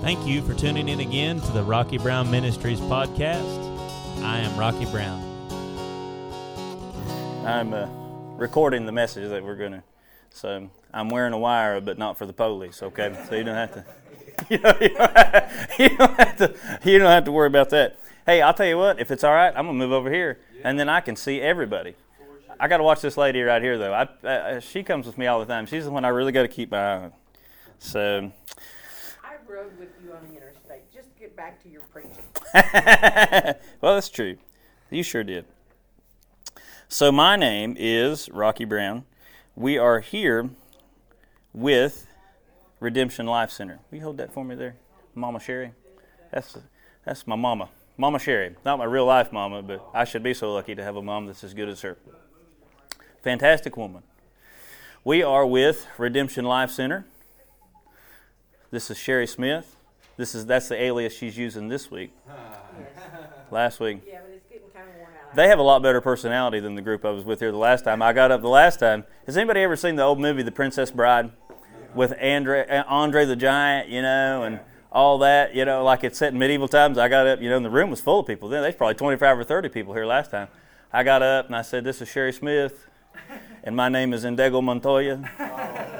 Thank you for tuning in again to the Rocky Brown Ministries podcast. I am Rocky Brown. I'm recording the message that we're going to, so I'm wearing a wire, but not for the police, okay? So you don't have to, you don't have to worry about that. Hey, I'll tell you what, if it's all right, I'm going to move over here, and then I can see everybody. I got to watch this lady right here, though. She comes with me all the time. She's the one I really got to keep my eye on. So I rode with you on the interstate. Just get back to your preaching. Well, that's true. You sure did. So my name is Rocky Brown. We are here with Redemption Life Center. Will you hold that for me there? Mama Sherry? That's my mama. Mama Sherry. Not my real life mama, but I should be so lucky to have a mom that's as good as her. Fantastic woman. We are with Redemption Life Center. This is Sherry Smith. That's the alias she's using this week. Last week. Yeah, but it's getting kind of worn out. They have a lot better personality than the group I was with here the last time. I got up the last time. Has anybody ever seen the old movie, The Princess Bride, with Andre the Giant, and all that, like it's set in medieval times? I got up, and the room was full of people then. There's probably 25 or 30 people here last time. I got up and I said, "This is Sherry Smith, and my name is Inigo Montoya."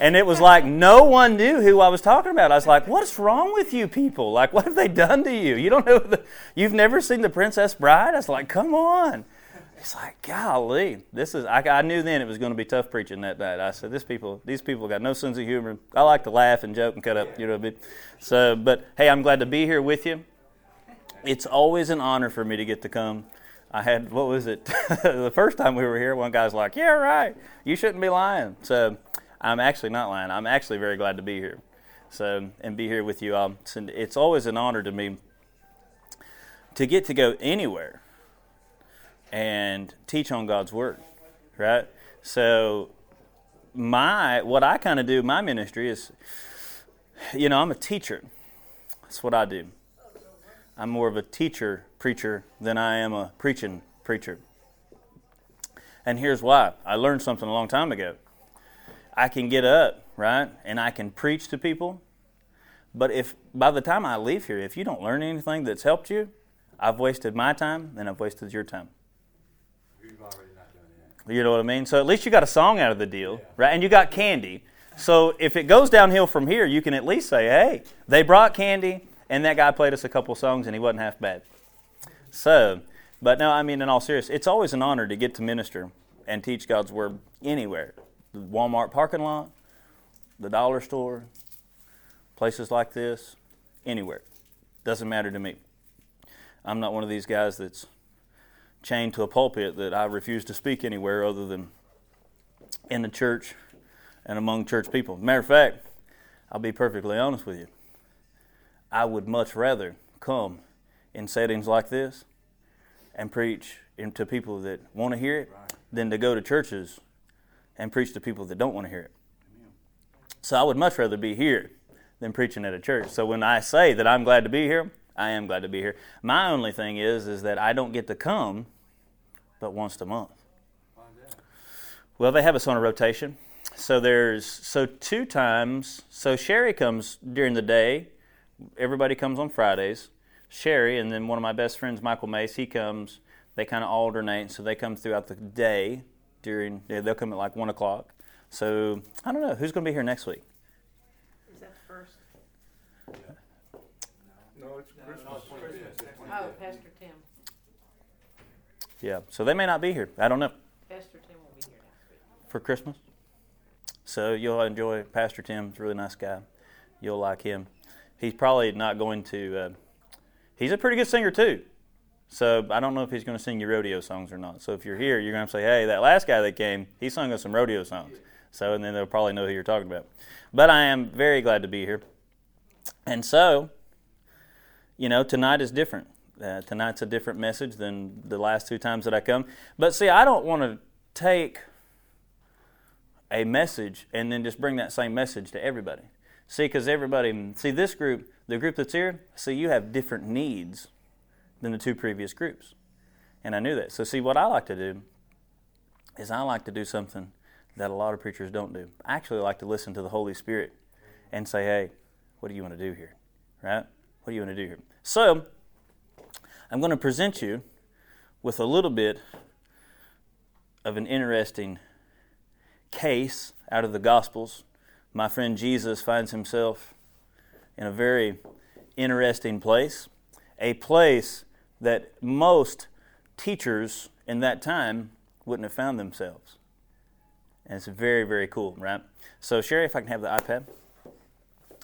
And it was like no one knew who I was talking about. I was like, "What's wrong with you people? Like, what have they done to you? You don't know. You've never seen The Princess Bride?" I was like, "Come on!" It's like, golly, this is. I knew then it was going to be tough preaching that night. I said, "These people got no sense of humor. I like to laugh and joke and cut up, a bit." So, but hey, I'm glad to be here with you. It's always an honor for me to get to come. I had the first time we were here, one guy's like, "Yeah, right. You shouldn't be lying." So. I'm actually not lying. I'm actually very glad to be here, and be here with you all. It's always an honor to me to get to go anywhere and teach on God's Word, right? So what I kind of do, my ministry is, I'm a teacher. That's what I do. I'm more of a teacher preacher than I am a preaching preacher. And here's why. I learned something a long time ago. I can get up, right, and I can preach to people, but if by the time I leave here, if you don't learn anything that's helped you, I've wasted my time and I've wasted your time. You've already not done that. You know what I mean? So at least you got a song out of the deal, right, and you got candy. So if it goes downhill from here, you can at least say, hey, they brought candy, and that guy played us a couple songs, and he wasn't half bad. So, but no, I mean, in all seriousness, it's always an honor to get to minister and teach God's Word anywhere. The Walmart parking lot, the dollar store, places like this, anywhere. Doesn't matter to me. I'm not one of these guys that's chained to a pulpit that I refuse to speak anywhere other than in the church and among church people. Matter of fact, I'll be perfectly honest with you. I would much rather come in settings like this and preach to people that want to hear it than to go to churches and preach to people that don't want to hear it. So I would much rather be here than preaching at a church. So when I say that I'm glad to be here, I am glad to be here. My only thing is that I don't get to come but once a month. Well, they have us on a rotation. So two times. So Sherry comes during the day. Everybody comes on Fridays. Sherry, and then one of my best friends, Michael Mace, he comes. They kind of alternate, so they come throughout the day. They'll come at like 1 o'clock. So, I don't know. Who's going to be here next week? Is that the first? Yeah. No, it's Christmas. Oh, Pastor Tim. Yeah, so they may not be here. I don't know. Pastor Tim will be here next week. For Christmas? So, you'll enjoy Pastor Tim. He's a really nice guy. You'll like him. He's probably not going to... he's a pretty good singer, too. So I don't know if he's going to sing your rodeo songs or not. So if you're here, you're going to say, hey, that last guy that came, he sung us some rodeo songs. So, and then they'll probably know who you're talking about. But I am very glad to be here. And so, tonight is different. Tonight's a different message than the last two times that I come. But see, I don't want to take a message and then just bring that same message to everybody. See, because everybody, this group, the group that's here, you have different needs than the two previous groups. And I knew that. So what I like to do is I like to do something that a lot of preachers don't do. I actually like to listen to the Holy Spirit and say, hey, what do you want to do here? right? What do you want to do here? So, I'm going to present you with a little bit of an interesting case out of the Gospels. My friend Jesus finds himself in a very interesting place, a place that most teachers in that time wouldn't have found themselves. And it's very, very cool, right? So, Sherry, if I can have the iPad.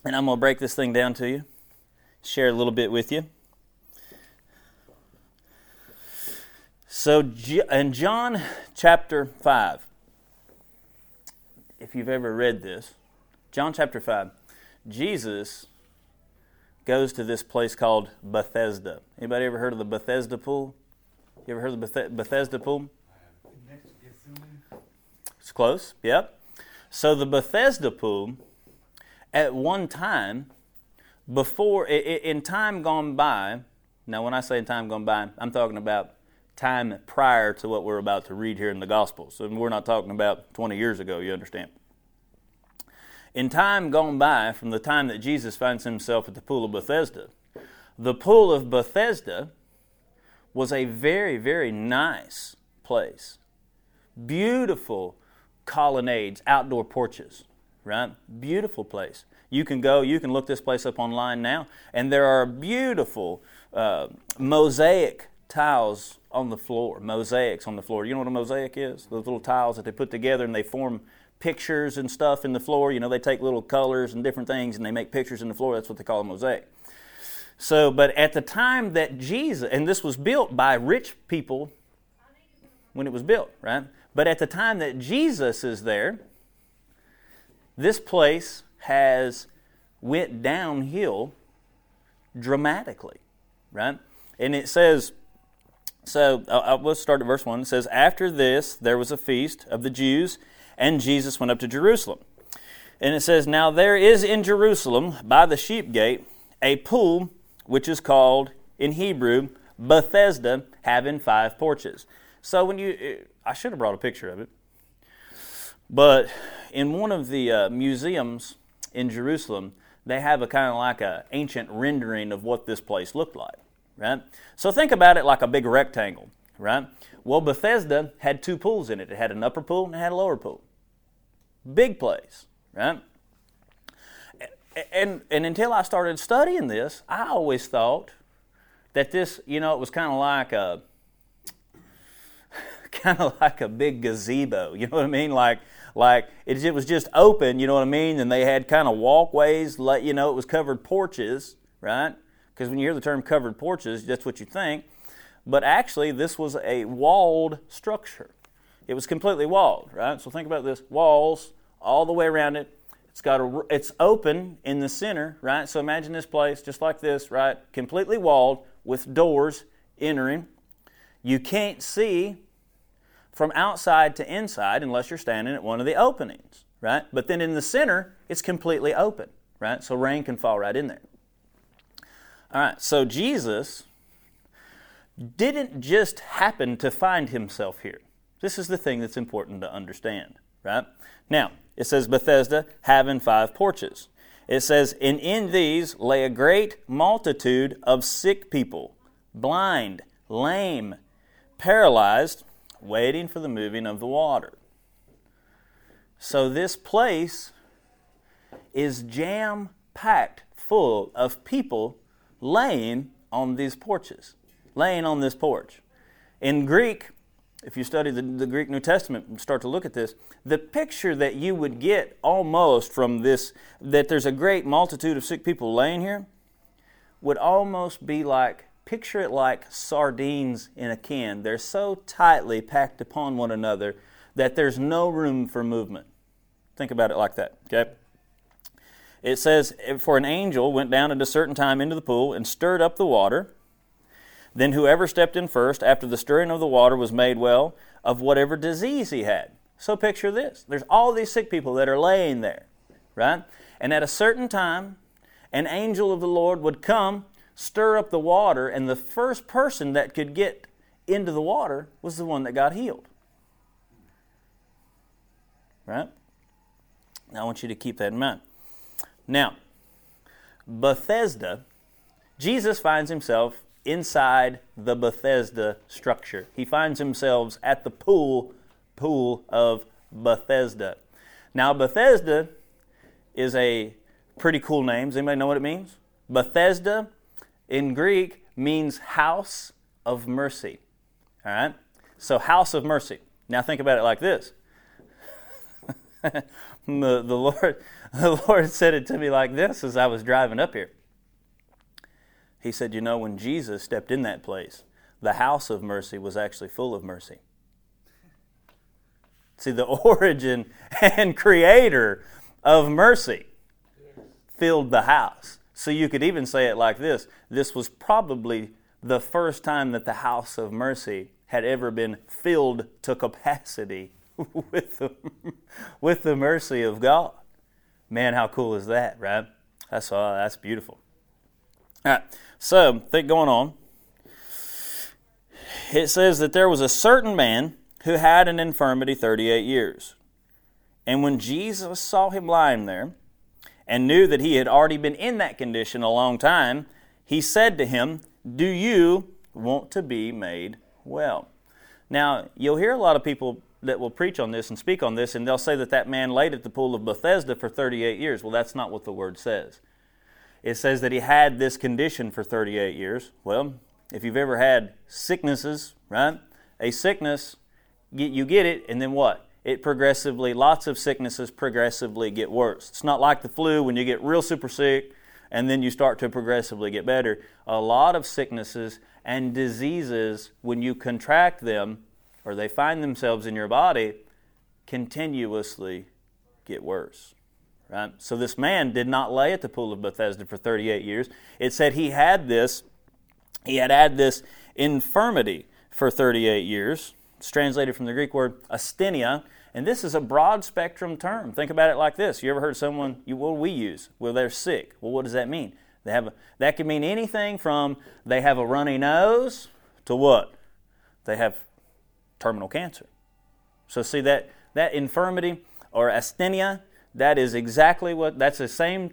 And I'm going to break this thing down to you, share a little bit with you. So, in John chapter 5, if you've ever read this, John chapter 5, Jesus goes to this place called Bethesda. Anybody ever heard of the Bethesda pool? You ever heard of the Bethesda pool? It's close, yep. So the Bethesda pool, at one time, before, in time gone by, now when I say time gone by, I'm talking about time prior to what we're about to read here in the Gospels. So we're not talking about 20 years ago, you understand. In time gone by, from the time that Jesus finds himself at the pool of Bethesda, the pool of Bethesda was a very, very nice place. Beautiful colonnades, outdoor porches, right? Beautiful place. You can go, you can look this place up online now, and there are beautiful mosaic tiles on the floor, mosaics on the floor. You know what a mosaic is? Those little tiles that they put together and they form pictures and stuff in the floor. You know, they take little colors and different things and they make pictures in the floor. That's what they call a mosaic. So, but at the time that Jesus, and this was built by rich people when it was built, right? But at the time that Jesus is there, this place has went downhill dramatically, right? And it says, so we'll start at verse 1. It says, after this, there was a feast of the Jews, and Jesus went up to Jerusalem. And it says, now there is in Jerusalem, by the sheep gate, a pool which is called, in Hebrew, Bethesda, having 5 porches. So when you, I should have brought a picture of it, but in one of the museums in Jerusalem, they have a kind of like an ancient rendering of what this place looked like, right? So think about it like a big rectangle, right? Well, Bethesda had 2 pools in it. It had an upper pool and it had a lower pool. Big place, right? And until I started studying this, I always thought that this, you know, it was kind of like a big gazebo, you know what I mean? Like it was just open, you know what I mean? And they had kind of walkways, like, you know, it was covered porches, right? Because when you hear the term covered porches, that's what you think. But actually, this was a walled structure. It was completely walled, right? So think about this, walls all the way around it. It's open in the center, right? So imagine this place just like this, right? Completely walled with doors entering. You can't see from outside to inside unless you're standing at one of the openings, right? But then in the center, it's completely open, right? So rain can fall right in there. All right, so Jesus didn't just happen to find himself here. This is the thing that's important to understand, right? Now, it says, Bethesda, having 5 porches. It says, and in these lay a great multitude of sick people, blind, lame, paralyzed, waiting for the moving of the water. So this place is jam-packed full of people laying on these porches, laying on this porch. In Greek, if you study the Greek New Testament and start to look at this, the picture that you would get almost from this, that there's a great multitude of sick people laying here, would almost be like, picture it like sardines in a can. They're so tightly packed upon one another that there's no room for movement. Think about it like that, okay? It says, for an angel went down at a certain time into the pool and stirred up the water. Then whoever stepped in first, after the stirring of the water, was made well of whatever disease he had. So picture this. There's all these sick people that are laying there, right? And at a certain time, an angel of the Lord would come, stir up the water, and the first person that could get into the water was the one that got healed. Right? Now I want you to keep that in mind. Now, Bethesda, Jesus finds himself inside the Bethesda structure. He finds himself at the pool of Bethesda. Now, Bethesda is a pretty cool name. Does anybody know what it means? Bethesda, in Greek, means house of mercy. All right? So, house of mercy. Now, think about it like this. The Lord said it to me like this as I was driving up here. He said, you know, when Jesus stepped in that place, the house of mercy was actually full of mercy. See, the origin and creator of mercy filled the house. So you could even say it like this. This was probably the first time that the house of mercy had ever been filled to capacity with the mercy of God. Man, how cool is that, right? That's beautiful. All right, so think going on. It says that there was a certain man who had an infirmity 38 years. And when Jesus saw him lying there and knew that he had already been in that condition a long time, he said to him, "Do you want to be made well?" Now, you'll hear a lot of people that will preach on this and speak on this, and they'll say that that man laid at the pool of Bethesda for 38 years. Well, that's not what the Word says. It says that he had this condition for 38 years. Well, if you've ever had sicknesses, right? A sickness, you get it, and then what? It progressively, lots of sicknesses progressively get worse. It's not like the flu when you get real super sick and then you start to progressively get better. A lot of sicknesses and diseases, when you contract them or they find themselves in your body, continuously get worse. Right? So this man did not lay at the pool of Bethesda for 38 years. It said he had this infirmity for 38 years. It's translated from the Greek word asthenia, and this is a broad spectrum term. Think about it like this. You ever heard someone, what do we use? Well, they're sick. Well, what does that mean? That could mean anything from they have a runny nose to what? They have terminal cancer. So see that infirmity or asthenia, that's the same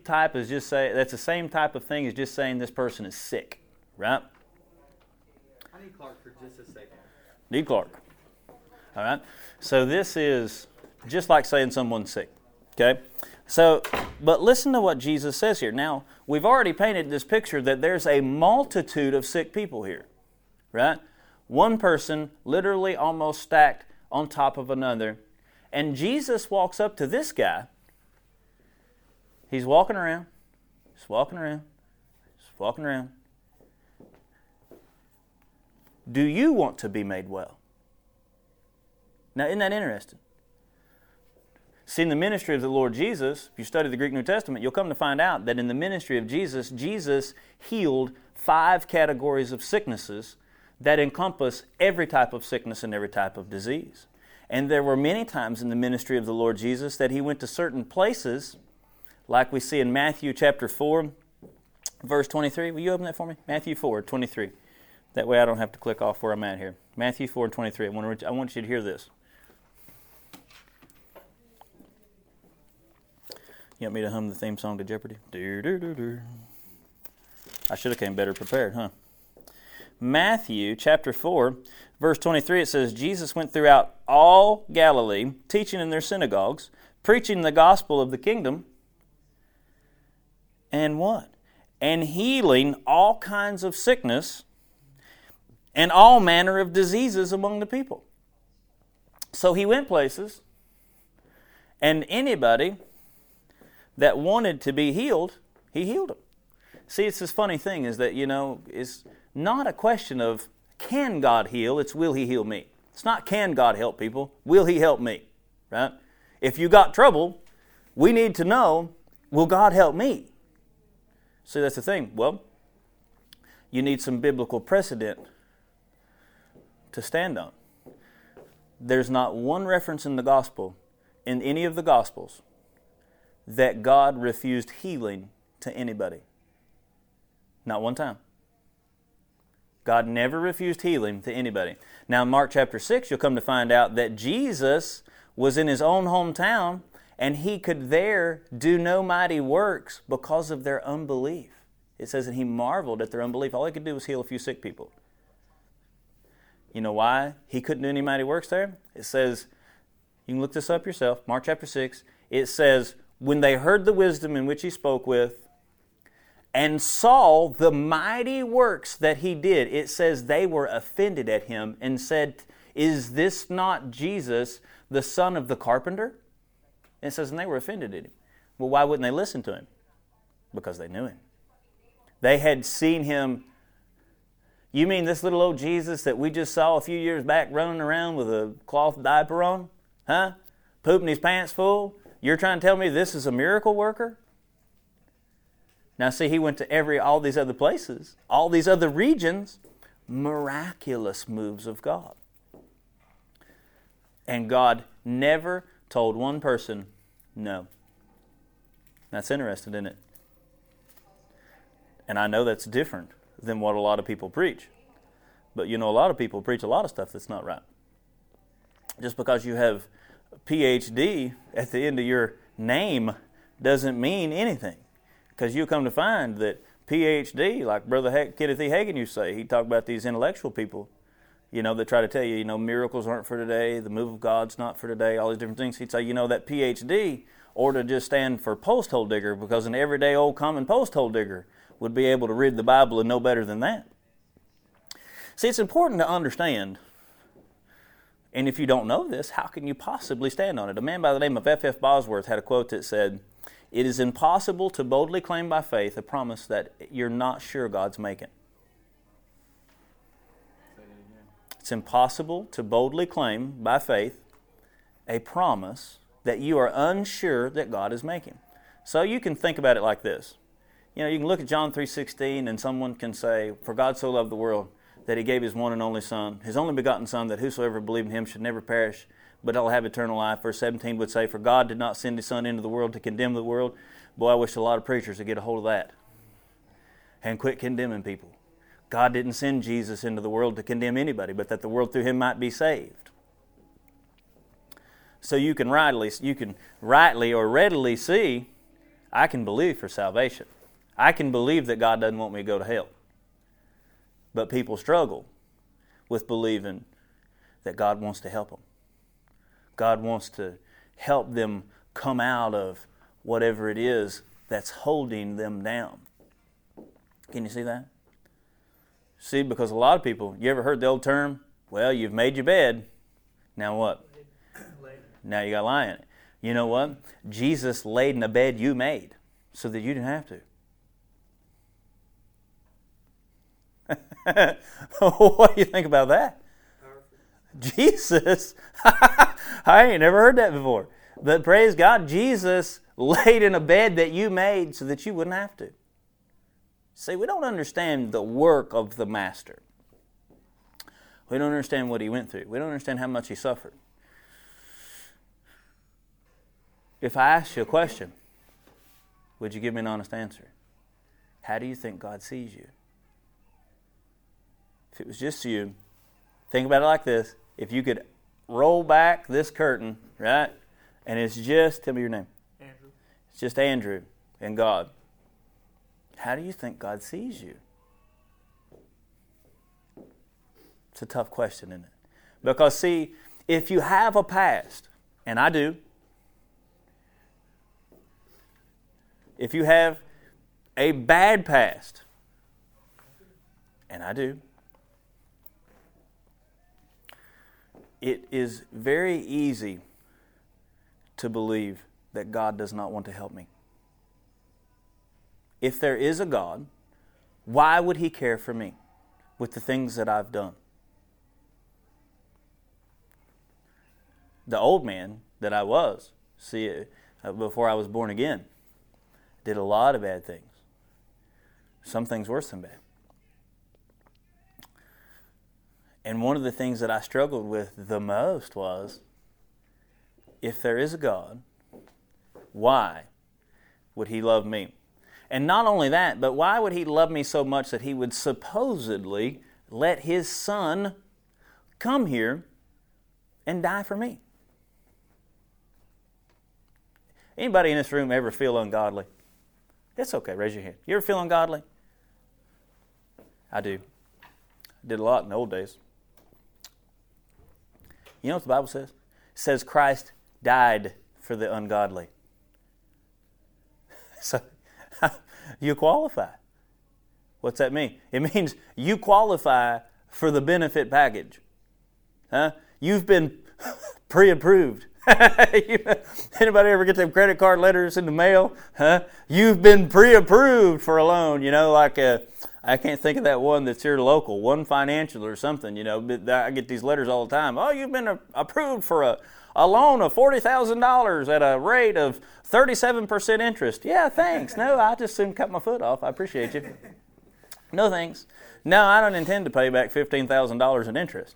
type of thing as just saying this person is sick, right? I need Clark for just a second. Need Clark. All right. So this is just like saying someone's sick. Okay. So, but listen to what Jesus says here. Now, we've already painted this picture that there's a multitude of sick people here, right? One person literally almost stacked on top of another. And Jesus walks up to this guy. He's walking around. He's walking around. He's walking around. Do you want to be made well? Now, isn't that interesting? See, in the ministry of the Lord Jesus, if you study the Greek New Testament, you'll come to find out that in the ministry of Jesus, Jesus healed 5 categories of sicknesses that encompass every type of sickness and every type of disease. And there were many times in the ministry of the Lord Jesus that he went to certain places, like we see in Matthew chapter 4, verse 23. Will you open that for me? Matthew 4, 23. That way I don't have to click off where I'm at here. Matthew 4 and 23. I want you to hear this. You want me to hum the theme song to Jeopardy? Do, do, do, do. I should have came better prepared, huh? Matthew chapter 4, verse 23, it says, Jesus went throughout all Galilee, teaching in their synagogues, preaching the gospel of the kingdom, and what? And healing all kinds of sickness and all manner of diseases among the people. So he went places, and anybody that wanted to be healed, he healed them. See, it's this funny thing is that, you know, it's not a question of can God heal, it's will he heal me. It's not can God help people, will he help me, right? If you got trouble, we need to know, will God help me? See, that's the thing. Well, you need some biblical precedent to stand on. There's not one reference in the gospel, in any of the gospels, that God refused healing to anybody. Not one time. God never refused healing to anybody. Now, in Mark chapter 6, you'll come to find out that Jesus was in his own hometown and he could there do no mighty works because of their unbelief. It says that he marveled at their unbelief. All he could do was heal a few sick people. You know why he couldn't do any mighty works there? It says, you can look this up yourself, Mark chapter 6. It says, when they heard the wisdom in which he spoke with, and saw the mighty works that he did, it says they were offended at him and said, is this not Jesus, the son of the carpenter? And it says, and they were offended at him. Well, why wouldn't they listen to him? Because they knew him. They had seen him. You mean this little old Jesus that we just saw a few years back running around with a cloth diaper on? Huh? Pooping his pants full? You're trying to tell me this is a miracle worker? Now see, he went to all these other places, all these other regions, miraculous moves of God. And God never told one person no. That's interesting, isn't it? And I know that's different than what a lot of people preach. But you know, a lot of people preach a lot of stuff that's not right. Just because you have a PhD at the end of your name doesn't mean anything. Because you come to find that PhD, like Brother Kenneth E. Hagin used to say, he talked about these intellectual people, you know, that try to tell you, you know, miracles aren't for today, the move of God's not for today, all these different things. He'd say, you know, that PhD ought to just stand for post hole digger, because an everyday old common post hole digger would be able to read the Bible and know better than that. See, it's important to understand, and if you don't know this, how can you possibly stand on it? A man by the name of F.F. Bosworth had a quote that said, it is impossible to boldly claim by faith a promise that you're not sure God's making. It's impossible to boldly claim by faith a promise that you are unsure that God is making. So you can think about it like this. You know, you can look at John 3:16 and someone can say, for God so loved the world that he gave his one and only Son, his only begotten Son, that whosoever believed in him should never perish, but I'll have eternal life. Verse 17 would say, for God did not send his Son into the world to condemn the world. Boy, I wish a lot of preachers would get a hold of that and quit condemning people. God didn't send Jesus into the world to condemn anybody, but that the world through him might be saved. So you can rightly or readily see, I can believe for salvation. I can believe that God doesn't want me to go to hell. But people struggle with believing that God wants to help them. God wants to help them come out of whatever it is that's holding them down. Can you see that? See, because a lot of people, you ever heard the old term, well, you've made your bed, now what? Now you got to lie in it. You know what? Jesus laid in a bed you made so that you didn't have to. What do you think about that? Jesus, I ain't never heard that before. But praise God, Jesus laid in a bed that you made so that you wouldn't have to. See, we don't understand the work of the Master. We don't understand what he went through. We don't understand how much he suffered. If I asked you a question, would you give me an honest answer? How do you think God sees you? If it was just you, think about it like this. If you could roll back this curtain, right? And it's just, tell me your name. Andrew. It's just Andrew and God. How do you think God sees you? It's a tough question, isn't it? Because see, if you have a past, and I do, if you have a bad past, and I do, it is very easy to believe that God does not want to help me. If there is a God, why would he care for me with the things that I've done? The old man that I was, see, before I was born again, did a lot of bad things. Some things worse than bad. And one of the things that I struggled with the most was, if there is a God, why would he love me? And not only that, but why would he love me so much that he would supposedly let his Son come here and die for me? Anybody in this room ever feel ungodly? That's okay, raise your hand. You ever feel ungodly? I do. I did a lot in the old days. You know what the Bible says? It says Christ died for the ungodly. So you qualify. What's that mean? It means you qualify for the benefit package. Huh? You've been pre-approved. Anybody ever get them credit card letters in the mail? Huh? You've been pre-approved for a loan. You know, like I can't think of that one that's here local, One Financial or something. You know, but I get these letters all the time. Oh, you've been approved for a loan of $40,000 at a rate of 37% interest. Yeah, thanks. No, I just soon cut my foot off. I appreciate you. No thanks. No, I don't intend to pay back $15,000 in interest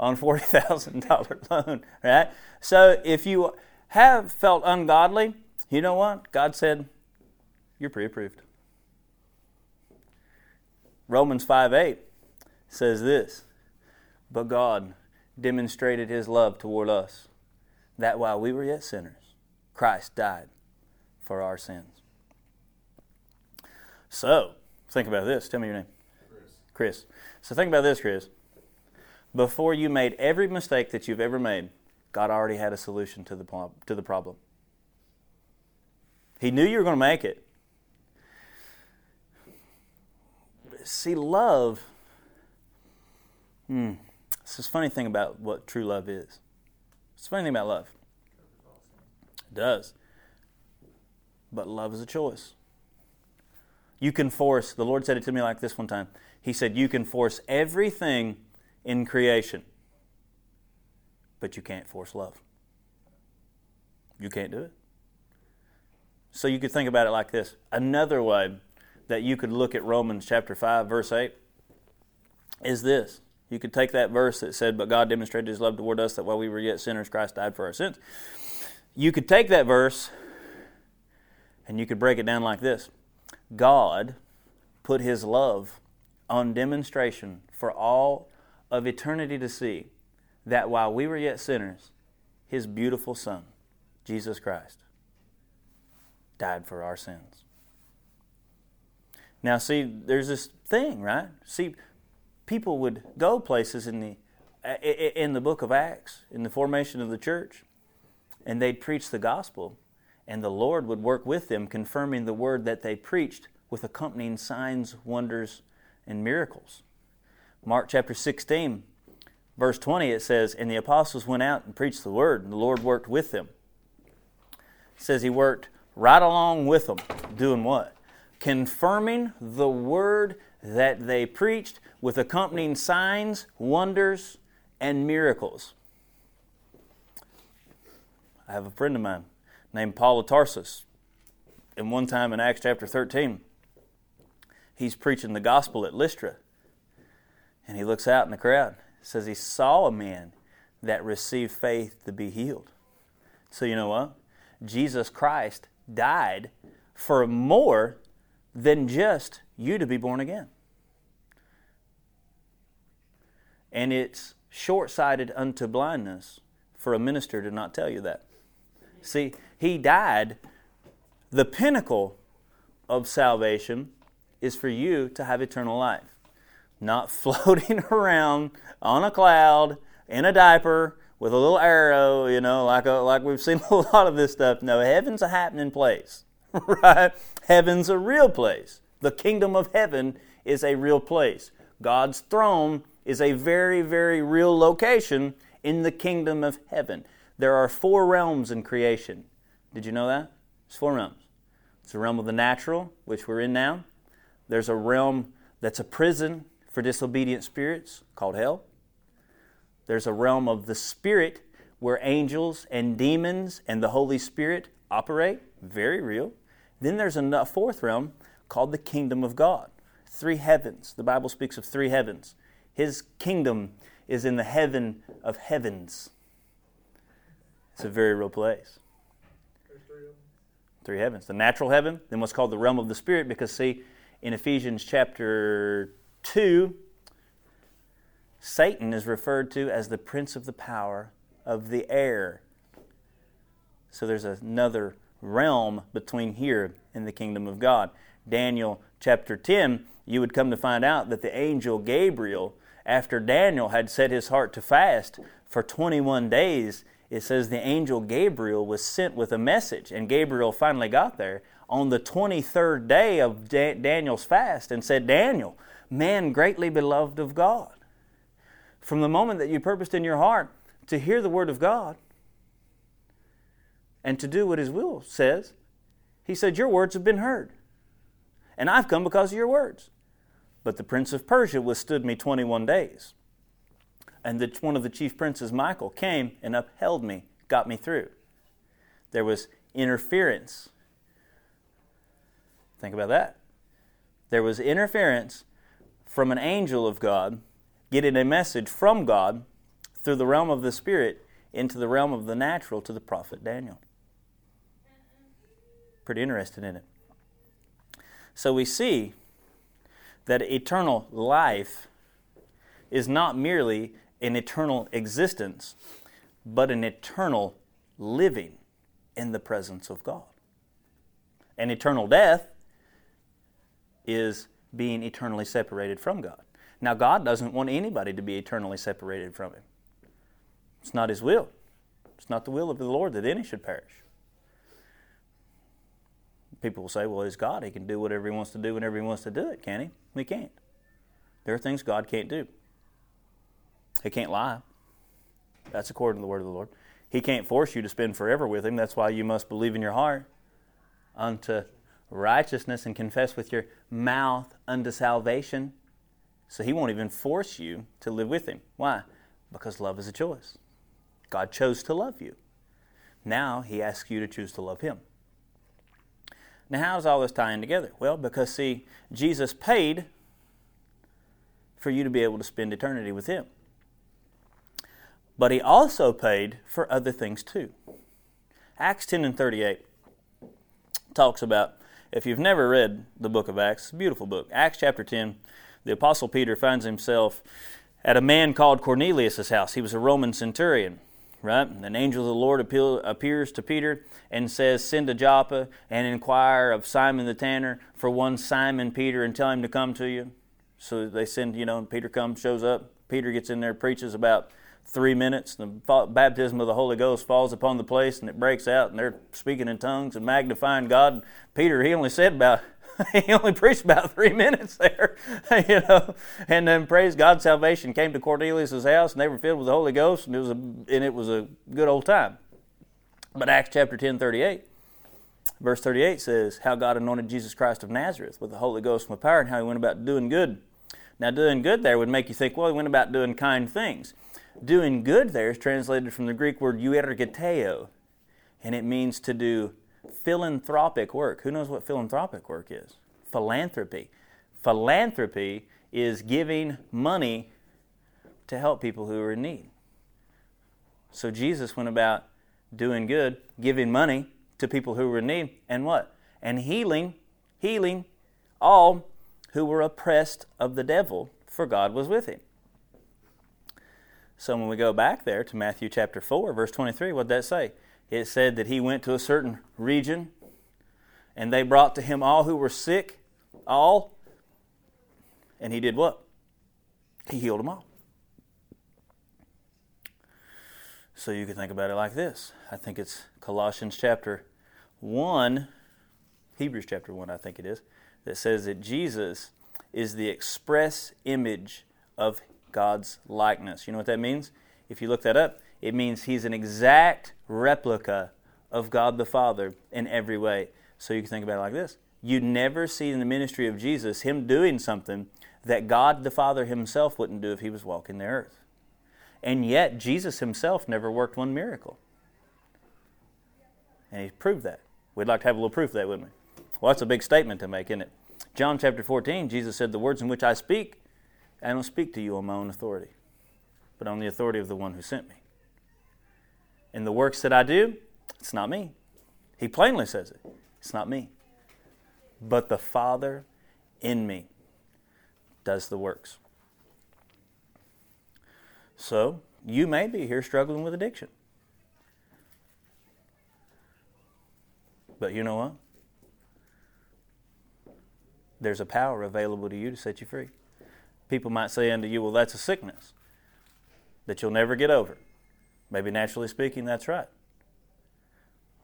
on $40,000 loan, right? So if you have felt ungodly, you know what? God said, you're pre-approved. Romans 5:8 says this, but God demonstrated His love toward us, that while we were yet sinners, Christ died for our sins. So, think about this. Tell me your name. Chris. So think about this, Chris. Before you made every mistake that you've ever made, God already had a solution to the problem. He knew you were going to make it. See, love, this is a funny thing about what true love is. It's a funny thing about love. It does. But love is a choice. You can force, the Lord said it to me like this one time. He said, you can force everything in creation, but you can't force love. You can't do it. So you could think about it like this. Another way that you could look at Romans chapter 5, verse 8, is this. You could take that verse that said, but God demonstrated His love toward us that while we were yet sinners, Christ died for our sins. You could take that verse and you could break it down like this. God put His love on demonstration for all of eternity to see that while we were yet sinners, His beautiful Son, Jesus Christ, died for our sins. Now see, there's this thing, right? See, people would go places in the book of Acts, in the formation of the church, and they'd preach the gospel, and the Lord would work with them, confirming the word that they preached with accompanying signs, wonders, and miracles. Mark chapter 16, verse 20, it says, and the apostles went out and preached the word, and the Lord worked with them. It says He worked right along with them, doing what? Confirming the word that they preached with accompanying signs, wonders, and miracles. I have a friend of mine named Paul of Tarsus. And one time in Acts chapter 13, he's preaching the gospel at Lystra. And he looks out in the crowd. It says he saw a man that received faith to be healed. So you know what? Jesus Christ died for more than just you to be born again. And it's short-sighted unto blindness for a minister to not tell you that. See, He died. The pinnacle of salvation is for you to have eternal life. Not floating around on a cloud in a diaper with a little arrow, you know, like we've seen a lot of this stuff. No, heaven's a happening place, right? Heaven's a real place. The kingdom of heaven is a real place. God's throne is a very, very real location in the kingdom of heaven. There are four realms in creation. Did you know that? There's four realms. It's the realm of the natural, which we're in now. There's a realm that's a prison for disobedient spirits, called hell. There's a realm of the spirit where angels and demons and the Holy Spirit operate, very real. Then there's a fourth realm called the kingdom of God. Three heavens. The Bible speaks of three heavens. His kingdom is in the heaven of heavens. It's a very real place. Three heavens. The natural heaven, then what's called the realm of the spirit, because see, in Ephesians chapter 2, Satan is referred to as the prince of the power of the air. So there's another realm between here and the kingdom of God. Daniel chapter 10, you would come to find out that the angel Gabriel, after Daniel had set his heart to fast for 21 days, it says the angel Gabriel was sent with a message, and Gabriel finally got there on the 23rd day of Daniel's fast and said, Daniel, man greatly beloved of God. From the moment that you purposed in your heart to hear the word of God and to do what His will says, He said, your words have been heard, and I've come because of your words. But the prince of Persia withstood me 21 days. And one of the chief princes, Michael, came and upheld me, got me through. There was interference. Think about that. There was interference from an angel of God getting a message from God through the realm of the Spirit into the realm of the natural to the prophet Daniel. Pretty interested in it. So we see that eternal life is not merely an eternal existence, but an eternal living in the presence of God. And eternal death is being eternally separated from God. Now, God doesn't want anybody to be eternally separated from Him. It's not His will. It's not the will of the Lord that any should perish. People will say, well, He's God. He can do whatever He wants to do whenever He wants to do it, can He? He can't. There are things God can't do. He can't lie. That's according to the word of the Lord. He can't force you to spend forever with Him. That's why you must believe in your heart unto righteousness and confess with your mouth unto salvation. So He won't even force you to live with Him. Why? Because love is a choice. God chose to love you. Now He asks you to choose to love Him. Now, how is all this tying together? Well, because, see, Jesus paid for you to be able to spend eternity with Him. But He also paid for other things too. Acts 10 and 38 talks about, if you've never read the book of Acts, it's a beautiful book. Acts chapter 10, the Apostle Peter finds himself at a man called Cornelius' house. He was a Roman centurion. Right? And an angel of the Lord appears to Peter and says, send to Joppa and inquire of Simon the Tanner for one Simon Peter and tell him to come to you. So they send, and Peter comes, shows up. Peter gets in there, preaches about 3 minutes. The baptism of the Holy Ghost falls upon the place and it breaks out and they're speaking in tongues and magnifying God. And Peter, he only preached about 3 minutes there, and then praise God, salvation came to Cornelius' house, and they were filled with the Holy Ghost, and it was a good old time. But Acts chapter 10, verse 38 says, how God anointed Jesus Christ of Nazareth with the Holy Ghost and with power, and how He went about doing good. Now, doing good there would make you think, well, He went about doing kind things. Doing good there is translated from the Greek word euergeteo, and it means to do philanthropic work. Who knows what philanthropic work is? Philanthropy. Philanthropy is giving money to help people who are in need. So Jesus went about doing good, giving money to people who were in need, and what? And healing all who were oppressed of the devil, for God was with Him. So when we go back there to Matthew chapter 4, verse 23, what did that say? It said that He went to a certain region and they brought to Him all who were sick, all. And He did what? He healed them all. So you can think about it like this. I think it's Colossians chapter 1, Hebrews chapter 1, I think it is, that says that Jesus is the express image of God's likeness. You know what that means? If you look that up, it means He's an exact replica of God the Father in every way. So you can think about it like this. You never see in the ministry of Jesus Him doing something that God the Father Himself wouldn't do if He was walking the earth. And yet, Jesus Himself never worked one miracle. And He proved that. We'd like to have a little proof of that, wouldn't we? Well, that's a big statement to make, isn't it? John chapter 14, Jesus said, the words in which I speak, I don't speak to you on my own authority, but on the authority of the one who sent me. And the works that I do, it's not me. He plainly says it. It's not me. But the Father in me does the works. So, you may be here struggling with addiction. But you know what? There's a power available to you to set you free. People might say unto you, well, that's a sickness that you'll never get over. Maybe naturally speaking, that's right.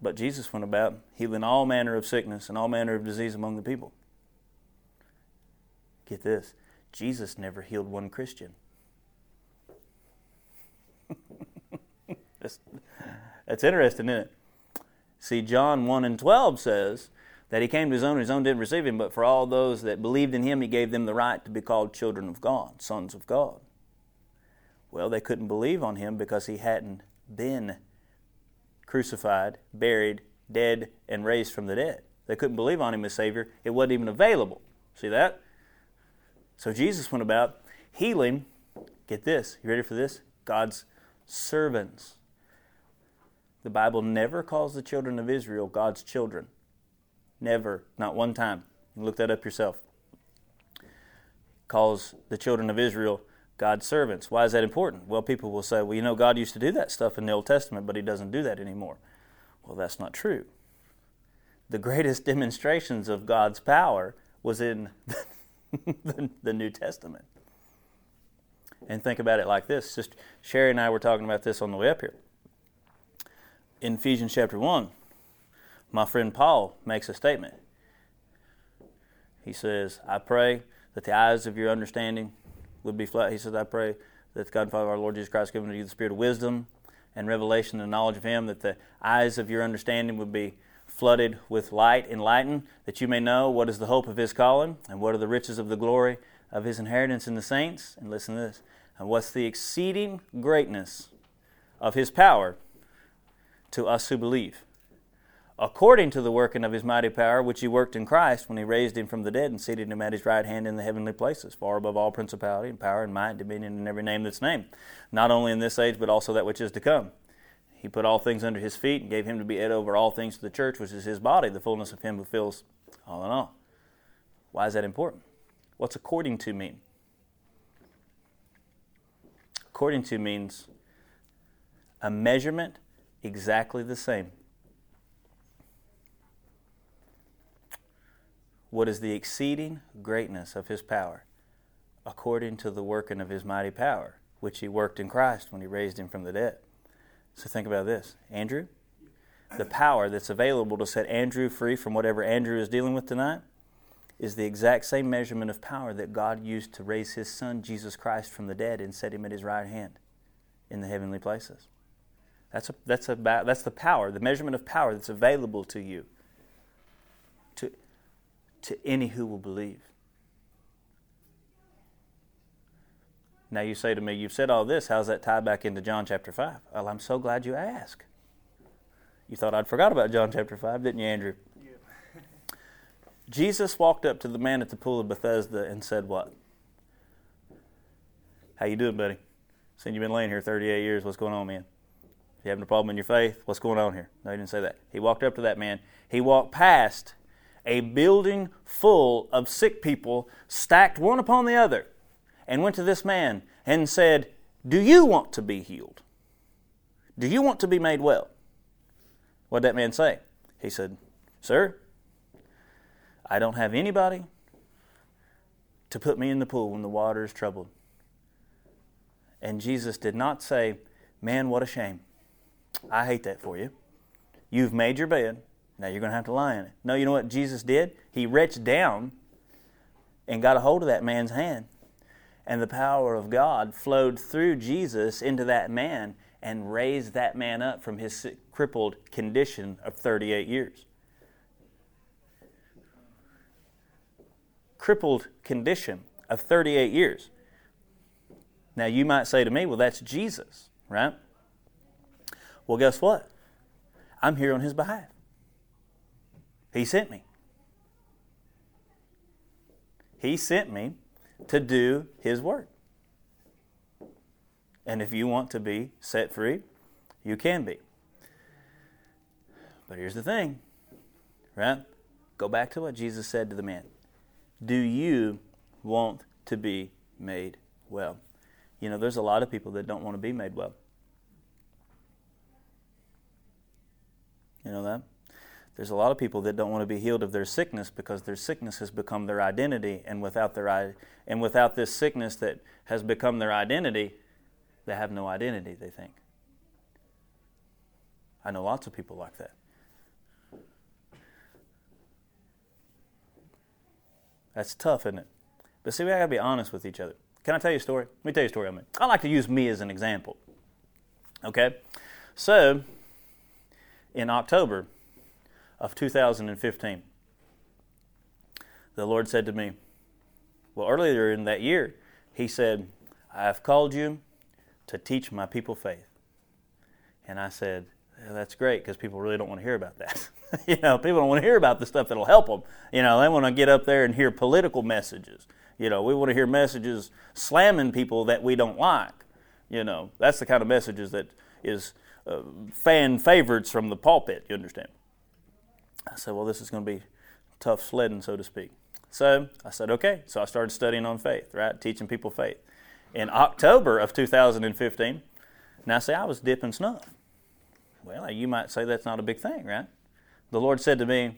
But Jesus went about healing all manner of sickness and all manner of disease among the people. Get this, Jesus never healed one Christian. That's interesting, isn't it? See, John 1:12 says that he came to his own and his own didn't receive him, but for all those that believed in him, he gave them the right to be called children of God, sons of God. Well, they couldn't believe on him because he hadn't been crucified, buried, dead, and raised from the dead. They couldn't believe on him as Savior. It wasn't even available. See that? So Jesus went about healing, get this, you ready for this? God's servants. The Bible never calls the children of Israel God's children. Never, not one time. You can look that up yourself. Calls the children of Israel God's servants. Why is that important? Well, people will say, well, you know, God used to do that stuff in the Old Testament, but he doesn't do that anymore. Well, that's not true. The greatest demonstrations of God's power was in the New Testament. And think about it like this. Sister Sherry and I were talking about this on the way up here. In Ephesians chapter 1, my friend Paul makes a statement. He says, I pray that the eyes of your understanding would be flat. He says, I pray that the God and Father of our Lord Jesus Christ given to you the spirit of wisdom and revelation and knowledge of him, that the eyes of your understanding would be flooded with light, enlightened, that you may know what is the hope of his calling and what are the riches of the glory of his inheritance in the saints. And listen to this. And what's the exceeding greatness of his power to us who believe, according to the working of his mighty power, which he worked in Christ when he raised him from the dead and seated him at his right hand in the heavenly places, far above all principality and power and might, dominion, and every name that's named, not only in this age, but also that which is to come. He put all things under his feet and gave him to be head over all things to the church, which is his body, the fullness of him who fills all in all. Why is that important? What's according to mean? According to means a measurement exactly the same. What is the exceeding greatness of his power, according to the working of his mighty power, which he worked in Christ when he raised him from the dead? So think about this, Andrew. The power that's available to set Andrew free from whatever Andrew is dealing with tonight is the exact same measurement of power that God used to raise his son, Jesus Christ, from the dead and set him at his right hand in the heavenly places. That's the power, the measurement of power that's available to you, to any who will believe. Now you say to me, you've said all this, how's that tie back into John chapter 5? Well, I'm so glad you asked. You thought I'd forgot about John chapter 5, didn't you, Andrew? Yeah. Jesus walked up to the man at the pool of Bethesda and said what? How you doing, buddy? Seen you been laying here 38 years. What's going on, man? You having a problem in your faith? What's going on here? No, he didn't say that. He walked up to that man. He walked past a building full of sick people stacked one upon the other and went to this man and said, do you want to be healed? Do you want to be made well? What did that man say? He said, sir, I don't have anybody to put me in the pool when the water is troubled. And Jesus did not say, man, what a shame. I hate that for you. You've made your bed. Now you're going to have to lie in it. No, you know what Jesus did? He reached down and got a hold of that man's hand. And the power of God flowed through Jesus into that man and raised that man up from his crippled condition of 38 years. Crippled condition of 38 years. Now you might say to me, well, that's Jesus, right? Well, guess what? I'm here on his behalf. He sent me. He sent me to do his work. And if you want to be set free, you can be. But here's the thing, right? Go back to what Jesus said to the man. Do you want to be made well? You know, there's a lot of people that don't want to be made well. You know that? There's a lot of people that don't want to be healed of their sickness because their sickness has become their identity, and without this sickness that has become their identity, they have no identity, they think. I know lots of people like that. That's tough, isn't it? But see, we gotta be honest with each other. Can I tell you a story? Let me tell you a story. I like to use me as an example. Okay? So, in October of 2015, the Lord said to me, well, earlier in that year, He said, I have called you to teach my people faith. And I said, that's great, because people really don't want to hear about that. People don't want to hear about the stuff that'll help them. They want to get up there and hear political messages. We want to hear messages slamming people that we don't like. That's the kind of messages that is fan favorites from the pulpit, you understand? I said, well, this is going to be tough sledding, so to speak. So I said, okay. So I started studying on faith, right? Teaching people faith. In October of 2015, now see, I was dipping snuff. Well, you might say that's not a big thing, right? The Lord said to me,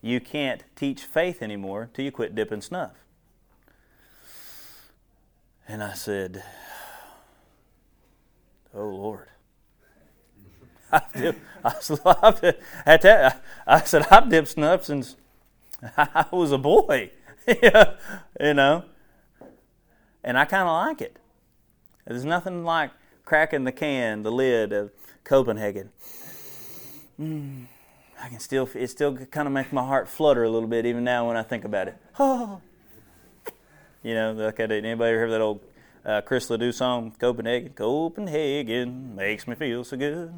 you can't teach faith anymore till you quit dipping snuff. And I said, oh, Lord. I said, I've dipped snuff since I was a boy, and I kind of like it. There's nothing like cracking the lid of Copenhagen. It still kind of makes my heart flutter a little bit even now when I think about it. Oh. Anybody hear that old Chris LeDoux song, Copenhagen? Copenhagen makes me feel so good.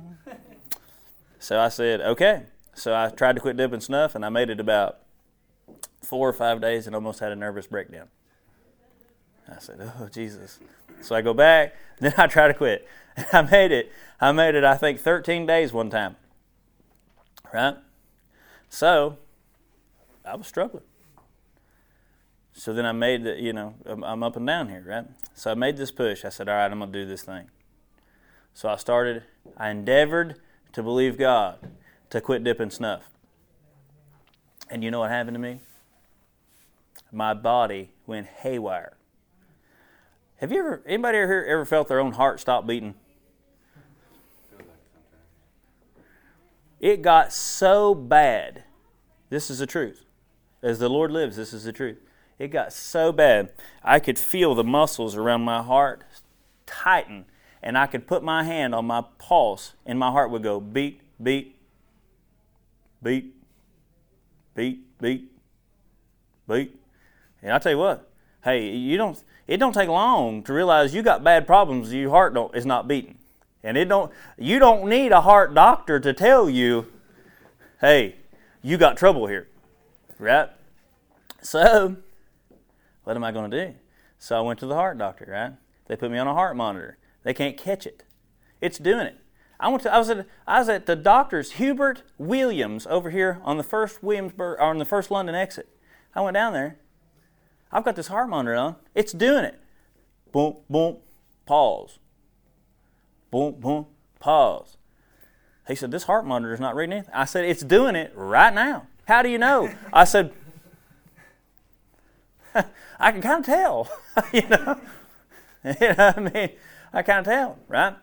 So I said, okay. So I tried to quit dipping snuff, and I made it about 4 or 5 days and almost had a nervous breakdown. I said, oh, Jesus. So I go back, then I try to quit. And I made it, I think, 13 days one time. Right? So I was struggling. So then I made the, I'm up and down here, right? So I made this push. I said, all right, I'm going to do this thing. So I endeavored to believe God to quit dipping snuff. And you know what happened to me? My body went haywire. Have you ever, anybody here ever felt their own heart stop beating? It got so bad. This is the truth. As the Lord lives, this is the truth. It got so bad, I could feel the muscles around my heart tighten, and I could put my hand on my pulse, and my heart would go beat, beat, beat, beat, beat, beat. And I'll tell you what, hey, it don't take long to realize you got bad problems, your heart is not beating. And you don't need a heart doctor to tell you, hey, you got trouble here, right? So, what am I going to do? So I went to the heart doctor, right? They put me on a heart monitor. They can't catch it. It's doing it. I was at the doctor's, Hubert Williams, over here on the first Williamsburg, or on the first London exit. I went down there. I've got this heart monitor on. It's doing it. Boom, boom, pause. Boom, boom, pause. He said, this heart monitor is not reading anything. I said, it's doing it right now. How do you know? I said, I can kind of tell, I kind of tell, right?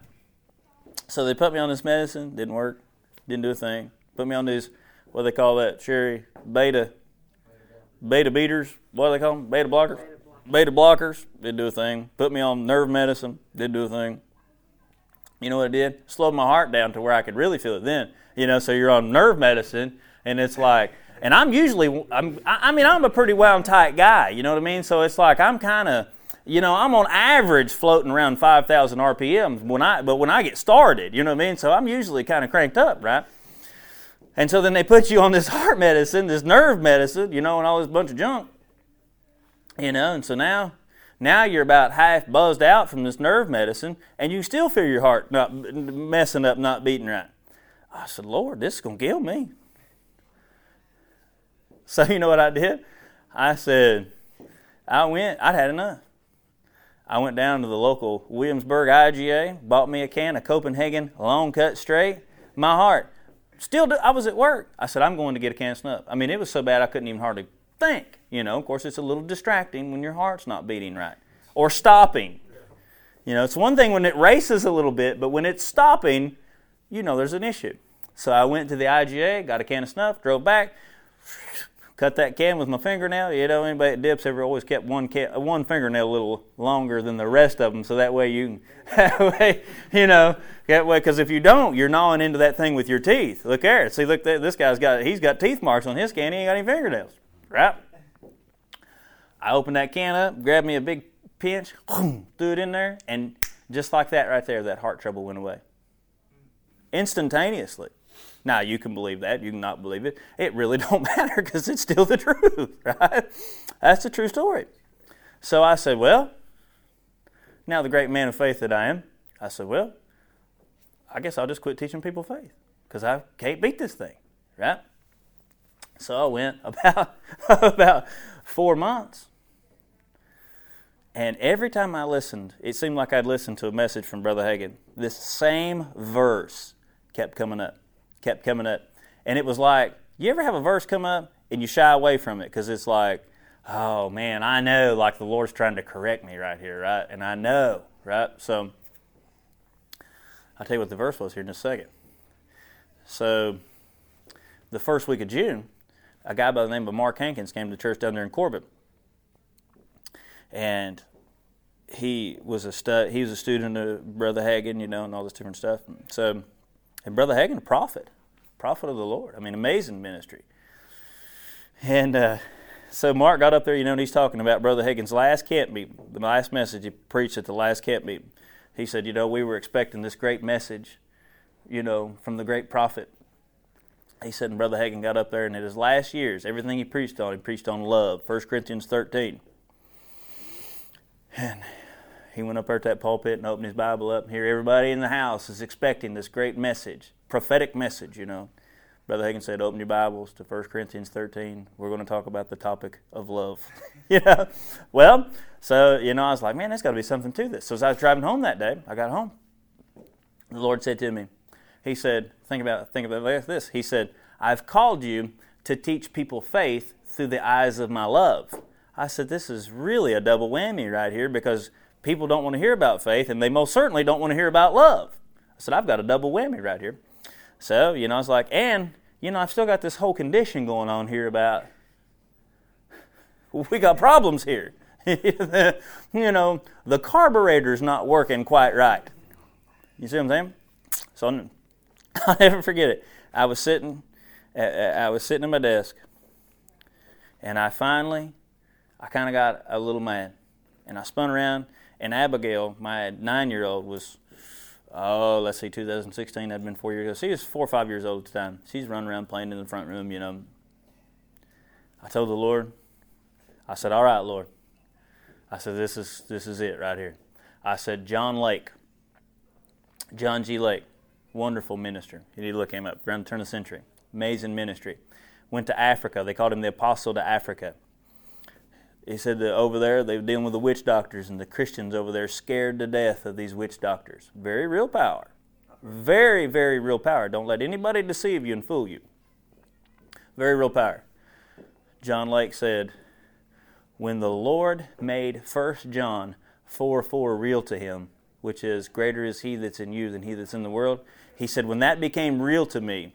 So they put me on this medicine, didn't work, didn't do a thing. Put me on these, what do they call that, Sherry, beta beaters, what do they call them, beta blockers, didn't do a thing. Put me on nerve medicine, didn't do a thing. You know what it did? Slowed my heart down to where I could really feel it then. So you're on nerve medicine, and it's like, and I'm a pretty wound tight guy, you know what I mean? So it's like I'm kind of, I'm on average floating around 5,000 RPMs when I get started, you know what I mean? So I'm usually kind of cranked up, right? And so then they put you on this heart medicine, this nerve medicine, and all this bunch of junk, and so now you're about half buzzed out from this nerve medicine, and you still feel your heart not messing up, not beating right. I said, Lord, this is going to kill me. So you know what I did? I said, I'd had enough. I went down to the local Williamsburg IGA, bought me a can of Copenhagen Long Cut Straight. My heart, Still do. I was at work. I said, I'm going to get a can of snuff. I mean, it was so bad I couldn't even hardly think. You know, of course, it's a little distracting when your heart's not beating right or stopping. You know, it's one thing when it races a little bit, but when it's stopping, you know there's an issue. So I went to the IGA, got a can of snuff, drove back, cut that can with my fingernail. You know, anybody that dips ever always kept one fingernail a little longer than the rest of them, so that way you can, because if you don't, you're gnawing into that thing with your teeth. Look there. See, look, this guy's got, he's got teeth marks on his can, he ain't got any fingernails. Right? I opened that can up, grabbed me a big pinch, threw it in there, and just like that right there, that heart trouble went away. Instantaneously. Now, you can believe that, you can not believe it. It really don't matter because it's still the truth, right? That's the true story. So I said, well, now the great man of faith that I am, I said, well, I guess I'll just quit teaching people faith because I can't beat this thing, right? So I went about 4 months. And every time I listened, it seemed like I'd listened to a message from Brother Hagin. This same verse kept coming up. And it was like, you ever have a verse come up and you shy away from it because it's like, oh man, I know, like the Lord's trying to correct me right here, right? And I know, right? So I'll tell you what the verse was here in just a second. So the first week of June, a guy by the name of Mark Hankins came to church down there in Corbin. And he was a student of Brother Hagin, you know, and all this different stuff. So, and Brother Hagin, a prophet of the Lord. I mean, amazing ministry. And so Mark got up there, you know, and he's talking about Brother Hagin's last camp meeting, the last message he preached at the last camp meeting. He said, you know, we were expecting this great message, you know, from the great prophet. He said, and Brother Hagin got up there, and in his last years, everything he preached on love, 1 Corinthians 13. And he went up there to that pulpit and opened his Bible up. Here everybody in the house is expecting this great message, prophetic message, you know. Brother Hagin said, open your Bibles to 1 Corinthians 13. We're going to talk about the topic of love. You know? Well, so, you know, I was like, man, there's got to be something to this. So as I was driving home that day, I got home. The Lord said to me, he said, think about this. He said, I've called you to teach people faith through the eyes of my love. I said, this is really a double whammy right here because people don't want to hear about faith and they most certainly don't want to hear about love. I said, I've got a double whammy right here. So, you know, I was like, and, you know, I've still got this whole condition going on here about we got problems here. You know, the carburetor's not working quite right. You see what I'm saying? So I'll never forget it. I was sitting at my desk and I kind of got a little mad, and I spun around, and Abigail, my 9-year-old, was, 2016, that'd been 4 years ago. She was 4 or 5 years old at the time. She's running around playing in the front room, you know. I told the Lord, I said, all right, Lord. I said, this is it right here. I said, John G. Lake, wonderful minister. You need to look him up, around the turn of the century. Amazing ministry. Went to Africa. They called him the Apostle to Africa. He said that over there they were dealing with the witch doctors and the Christians over there scared to death of these witch doctors. Very real power. Very, very real power. Don't let anybody deceive you and fool you. Very real power. John Lake said, when the Lord made 1 John 4:4 real to him, which is greater is he that's in you than he that's in the world, he said, when that became real to me,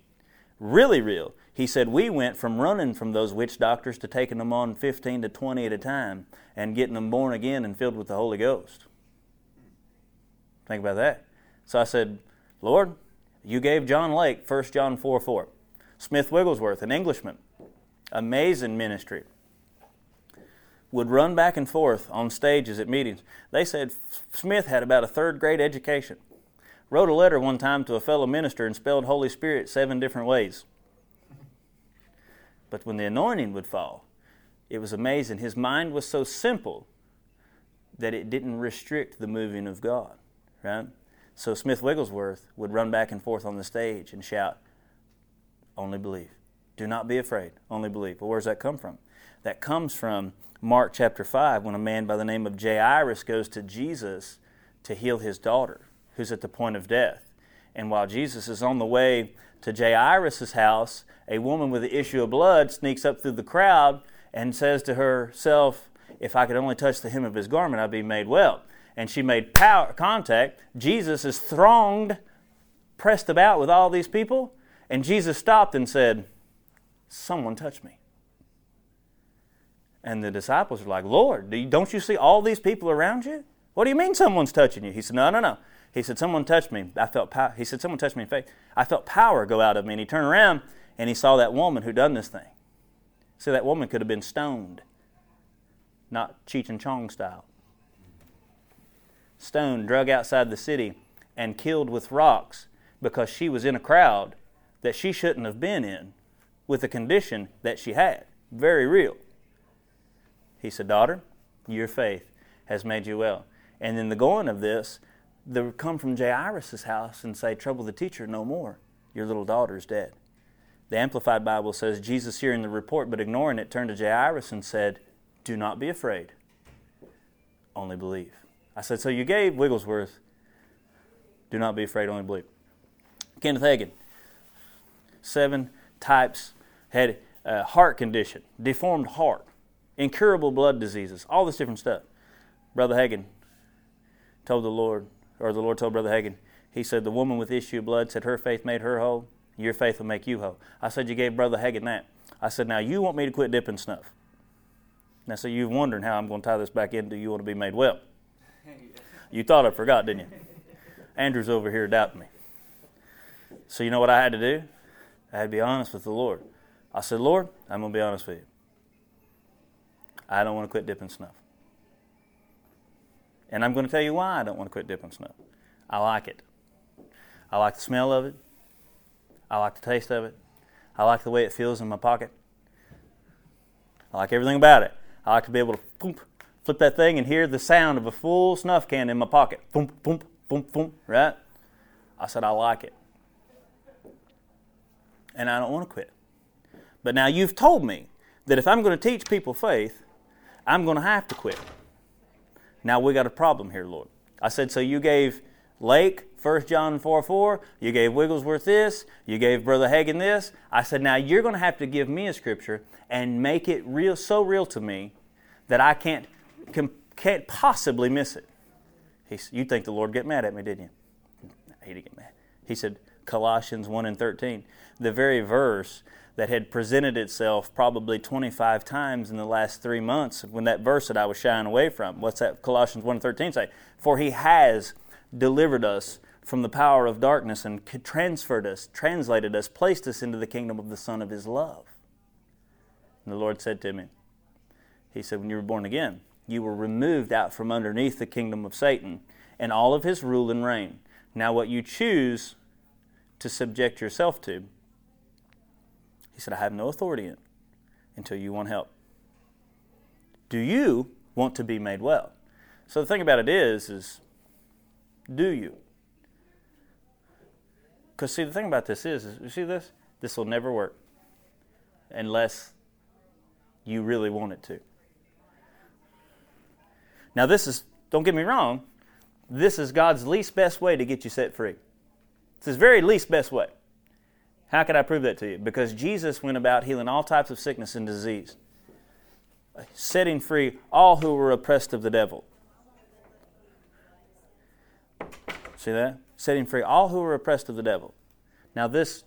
really real. He said, we went from running from those witch doctors to taking them on 15 to 20 at a time and getting them born again and filled with the Holy Ghost. Think about that. So I said, Lord, you gave John Lake 1 John 4:4. Smith Wigglesworth, an Englishman, amazing ministry, would run back and forth on stages at meetings. They said Smith had about a third grade education. Wrote a letter one time to a fellow minister and spelled Holy Spirit 7 different ways. But when the anointing would fall, it was amazing. His mind was so simple that it didn't restrict the moving of God, right? So Smith Wigglesworth would run back and forth on the stage and shout, only believe. Do not be afraid. Only believe. Well, where does that come from? That comes from Mark chapter 5 when a man by the name of Jairus goes to Jesus to heal his daughter, who's at the point of death. And while Jesus is on the way to Jairus' house, a woman with the issue of blood sneaks up through the crowd and says to herself, if I could only touch the hem of his garment, I'd be made well. And she made contact. Jesus is thronged, pressed about with all these people. And Jesus stopped and said, someone touched me. And the disciples are like, Lord, don't you see all these people around you? What do you mean someone's touching you? He said, no. He said, someone touched me. He said, someone touched me in faith. I felt power go out of me. And he turned around and he saw that woman who done this thing. See, that woman could have been stoned. Not Cheech and Chong style. Stoned, drug outside the city, and killed with rocks because she was in a crowd that she shouldn't have been in with a condition that she had. Very real. He said, daughter, your faith has made you well. And in the going of this, they would come from Jairus' house and say, trouble the teacher no more. Your little daughter is dead. The Amplified Bible says, Jesus hearing the report but ignoring it, turned to Jairus and said, do not be afraid, only believe. I said, so you gave Wigglesworth, do not be afraid, only believe. Kenneth Hagin, 7 types, had a heart condition, deformed heart, incurable blood diseases, all this different stuff. Brother Hagin told the Lord, or the Lord told Brother Hagin, he said, the woman with issue of blood said her faith made her whole, your faith will make you whole. I said, you gave Brother Hagin that. I said, now you want me to quit dipping snuff. Now, so you're wondering how I'm going to tie this back into you want to be made well. You thought I forgot, didn't you? Andrew's over here doubting me. So you know what I had to do? I had to be honest with the Lord. I said, Lord, I'm going to be honest with you. I don't want to quit dipping snuff. And I'm going to tell you why I don't want to quit dipping snuff. I like it. I like the smell of it. I like the taste of it. I like the way it feels in my pocket. I like everything about it. I like to be able to flip that thing and hear the sound of a full snuff can in my pocket. Thump, thump, thump, thump, right? I said, I like it. And I don't want to quit. But now you've told me that if I'm going to teach people faith, I'm going to have to quit. Now we got a problem here, Lord. I said, so you gave Lake 1 John 4:4, you gave Wigglesworth this, you gave Brother Hagin this. I said, now you're going to have to give me a scripture and make it real, so real to me that I can't possibly miss it. He said, you think the Lord get mad at me, didn't you? He didn't get mad. He said, Colossians 1:13, the very verse that had presented itself probably 25 times in the last 3 months, when that verse that I was shying away from. What's that Colossians 1:13 say? For he has delivered us from the power of darkness and transferred us, translated us, placed us into the kingdom of the Son of His love. And the Lord said to me, He said, when you were born again, you were removed out from underneath the kingdom of Satan and all of his rule and reign. Now what you choose to subject yourself to, He said, I have no authority in it until you want help. Do you want to be made well? So the thing about it is do you? Because see, the thing about this is, you see this? This will never work unless you really want it to. Now this is, don't get me wrong, this is God's least best way to get you set free. It's His very least best way. How can I prove that to you? Because Jesus went about healing all types of sickness and disease, setting free all who were oppressed of the devil. See that? Setting free all who were oppressed of the devil. Now this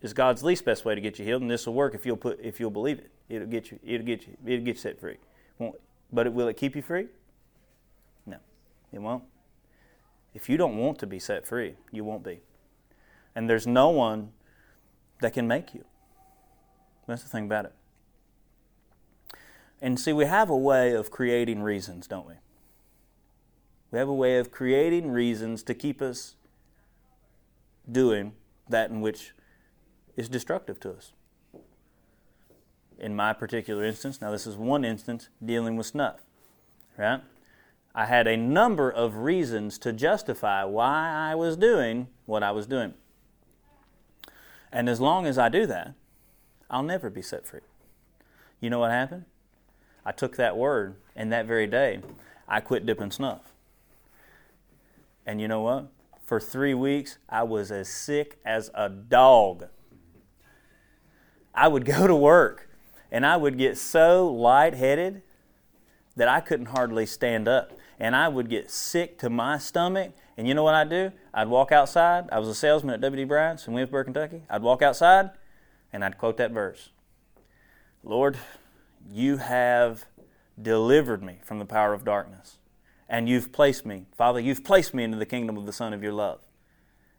is God's least best way to get you healed, and this will work if you'll believe it. It'll get you set free. But will it keep you free? No, it won't. If you don't want to be set free, you won't be. And there's no one that can make you. That's the thing about it. And see, we have a way of creating reasons, don't we? We have a way of creating reasons to keep us doing that in which is destructive to us. In my particular instance, now this is one instance, dealing with snuff, right? I had a number of reasons to justify why I was doing what I was doing. And as long as I do that, I'll never be set free. You know what happened? I took that word, and that very day, I quit dipping snuff. And you know what? For 3 weeks, I was as sick as a dog. I would go to work, and I would get so lightheaded that I couldn't hardly stand up. And I would get sick to my stomach. And you know what I'd do? I'd walk outside. I was a salesman at W.D. Bryant's in Williamsburg, Kentucky. I'd walk outside, and I'd quote that verse. Lord, you have delivered me from the power of darkness, and you've placed me, Father, you've placed me into the kingdom of the Son of your love.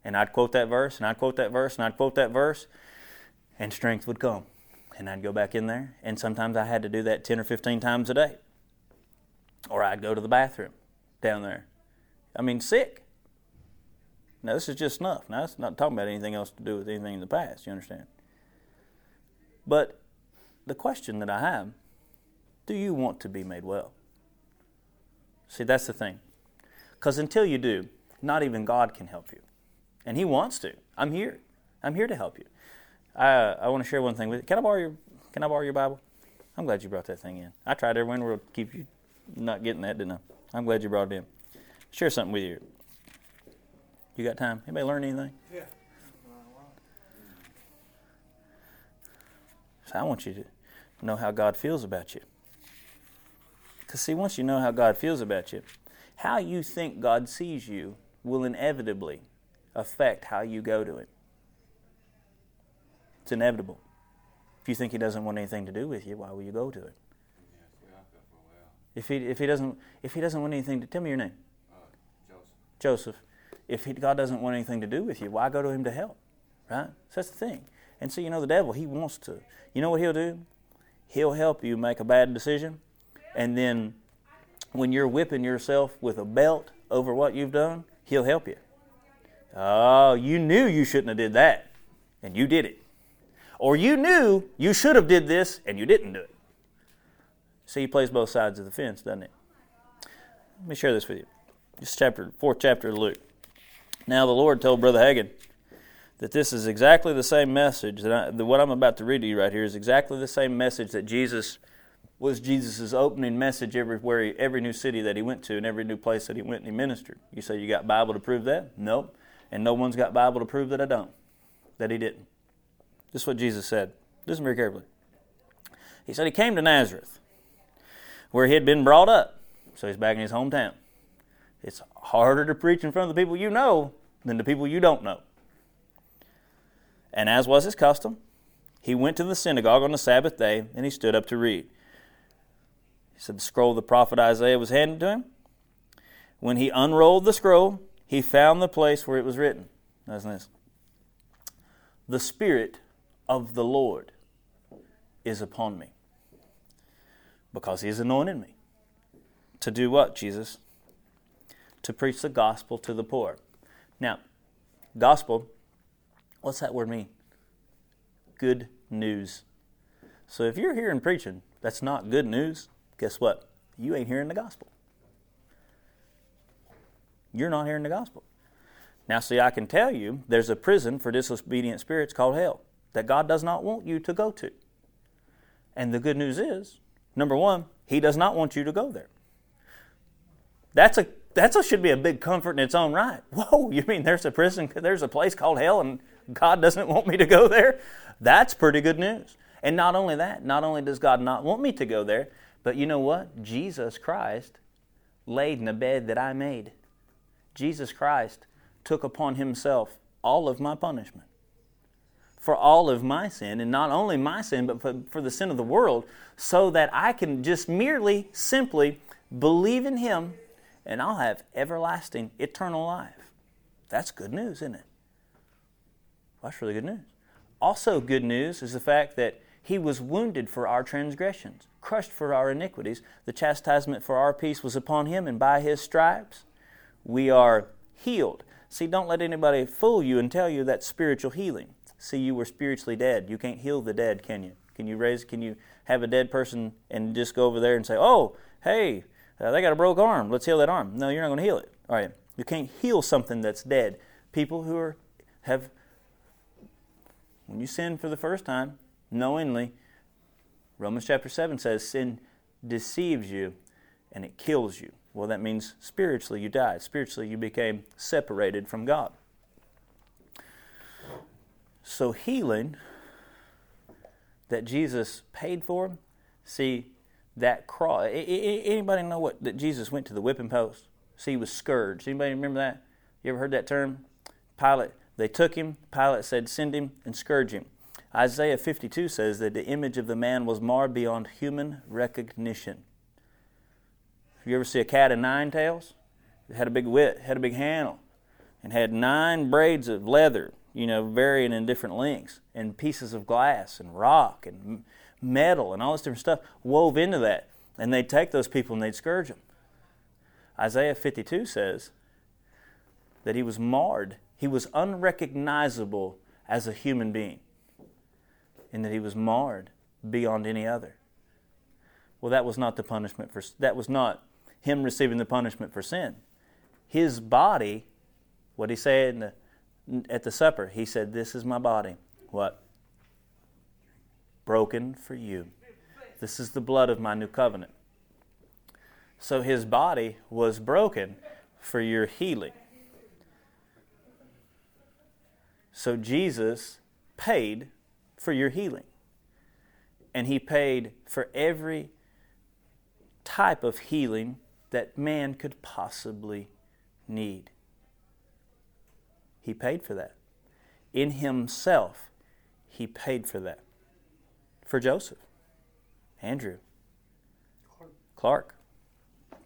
And I'd quote that verse, and I'd quote that verse, and I'd quote that verse, and strength would come. And I'd go back in there, and sometimes I had to do that 10 or 15 times a day. Or I'd go to the bathroom down there. I mean, sick. Now, this is just snuff. Now, it's not talking about anything else to do with anything in the past, you understand? But the question that I have, do you want to be made well? See, that's the thing. Because until you do, not even God can help you. And He wants to. I'm here. I'm here to help you. I want to share one thing with you. Can I borrow your Bible? I'm glad you brought that thing in. I tried everywhere in the world to keep you not getting that, didn't I? I'm glad you brought it in. Share something with you. You got time? Anybody learn anything? Yeah. So I want you to know how God feels about you. Because see, once you know how God feels about you, how you think God sees you will inevitably affect how you go to Him. It's inevitable. If you think He doesn't want anything to do with you, why will you go to Him? If He doesn't want anything to, tell me your name. Joseph. God doesn't want anything to do with you, why go to Him to help? Right? So that's the thing. And so, you know, the devil, he wants to. You know what he'll do? He'll help you make a bad decision. And then when you're whipping yourself with a belt over what you've done, he'll help you. Oh, you knew you shouldn't have did that, and you did it. Or you knew you should have did this, and you didn't do it. See, he plays both sides of the fence, doesn't it? Let me share this with you. This chapter, 4th chapter of Luke. Now the Lord told Brother Hagin that this is exactly the same message, that what I'm about to read to you right here is exactly the same message that Jesus' opening message everywhere, every new city that he went to and every new place that he went and he ministered. You say, you got Bible to prove that? Nope. And no one's got Bible to prove that I don't, that he didn't. This is what Jesus said. Listen very carefully. He said he came to Nazareth, where he had been brought up. So he's back in his hometown. It's harder to preach in front of the people you know than the people you don't know. And as was his custom, he went to the synagogue on the Sabbath day, and he stood up to read. He said the scroll of the prophet Isaiah was handed to him. When he unrolled the scroll, he found the place where it was written. Listen to this. The Spirit of the Lord is upon me, because He has anointed me. To do what, Jesus? To preach the gospel to the poor. Now, gospel, what's that word mean? Good news. So if you're hearing preaching that's not good news, guess what? You ain't hearing the gospel. You're not hearing the gospel. Now, see, I can tell you there's a prison for disobedient spirits called hell that God does not want you to go to. And the good news is, number one, He does not want you to go there. That should be a big comfort in its own right. Whoa, you mean there's a prison, there's a place called hell and God doesn't want me to go there? That's pretty good news. And not only that, not only does God not want me to go there, but you know what? Jesus Christ laid in the bed that I made. Jesus Christ took upon Himself all of my punishment for all of my sin, and not only my sin, but for the sin of the world, so that I can just merely, simply believe in Him, and I'll have everlasting, eternal life. That's good news, isn't it? Well, that's really good news. Also good news is the fact that He was wounded for our transgressions, crushed for our iniquities. The chastisement for our peace was upon Him, and by His stripes we are healed. See, don't let anybody fool you and tell you that's spiritual healing. See, you were spiritually dead. You can't heal the dead, can you? Can you have a dead person and just go over there and say, oh, hey, they got a broke arm. Let's heal that arm. No, you're not going to heal it. All right. You can't heal something that's dead. People who have, when you sin for the first time, knowingly, Romans chapter 7 says sin deceives you and it kills you. Well, that means spiritually you died. Spiritually you became separated from God. So healing that Jesus paid for, see, that cross. Anybody know what that Jesus went to the whipping post? See, he was scourged. Anybody remember that? You ever heard that term? Pilate, they took him. Pilate said, send him and scourge him. Isaiah 52 says that the image of the man was marred beyond human recognition. You ever see a cat of nine tails? It had a big whip, had a big handle, and had nine braids of leather, you know, varying in different lengths, and pieces of glass and rock and metal and all this different stuff wove into that. And they'd take those people and they'd scourge them. Isaiah 52 says that he was marred. He was unrecognizable as a human being, and that he was marred beyond any other. Well, that was not the punishment for, that was not him receiving the punishment for sin. His body, what he said at the supper, he said, "This is my body, what? Broken for you. This is the blood of my new covenant." So his body was broken for your healing. So Jesus paid for your healing. And he paid for every type of healing that man could possibly need. He paid for that. In himself, he paid for that. For Joseph, Andrew, Clark,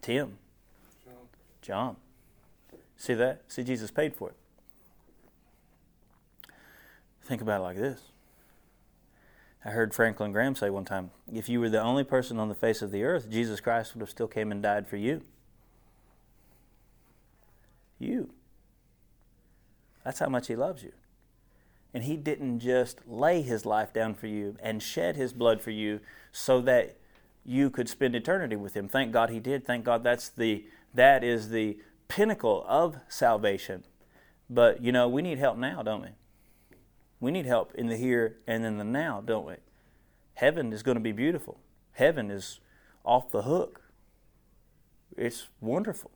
Tim, John. See that? See, Jesus paid for it. Think about it like this. I heard Franklin Graham say one time, if you were the only person on the face of the earth, Jesus Christ would have still came and died for you. You. That's how much he loves you. And he didn't just lay his life down for you and shed his blood for you so that you could spend eternity with him. Thank God he did. Thank God that is the pinnacle of salvation. But, you know, we need help now, don't we? We need help in the here and in the now, don't we? Heaven is going to be beautiful. Heaven is off the hook. It's wonderful.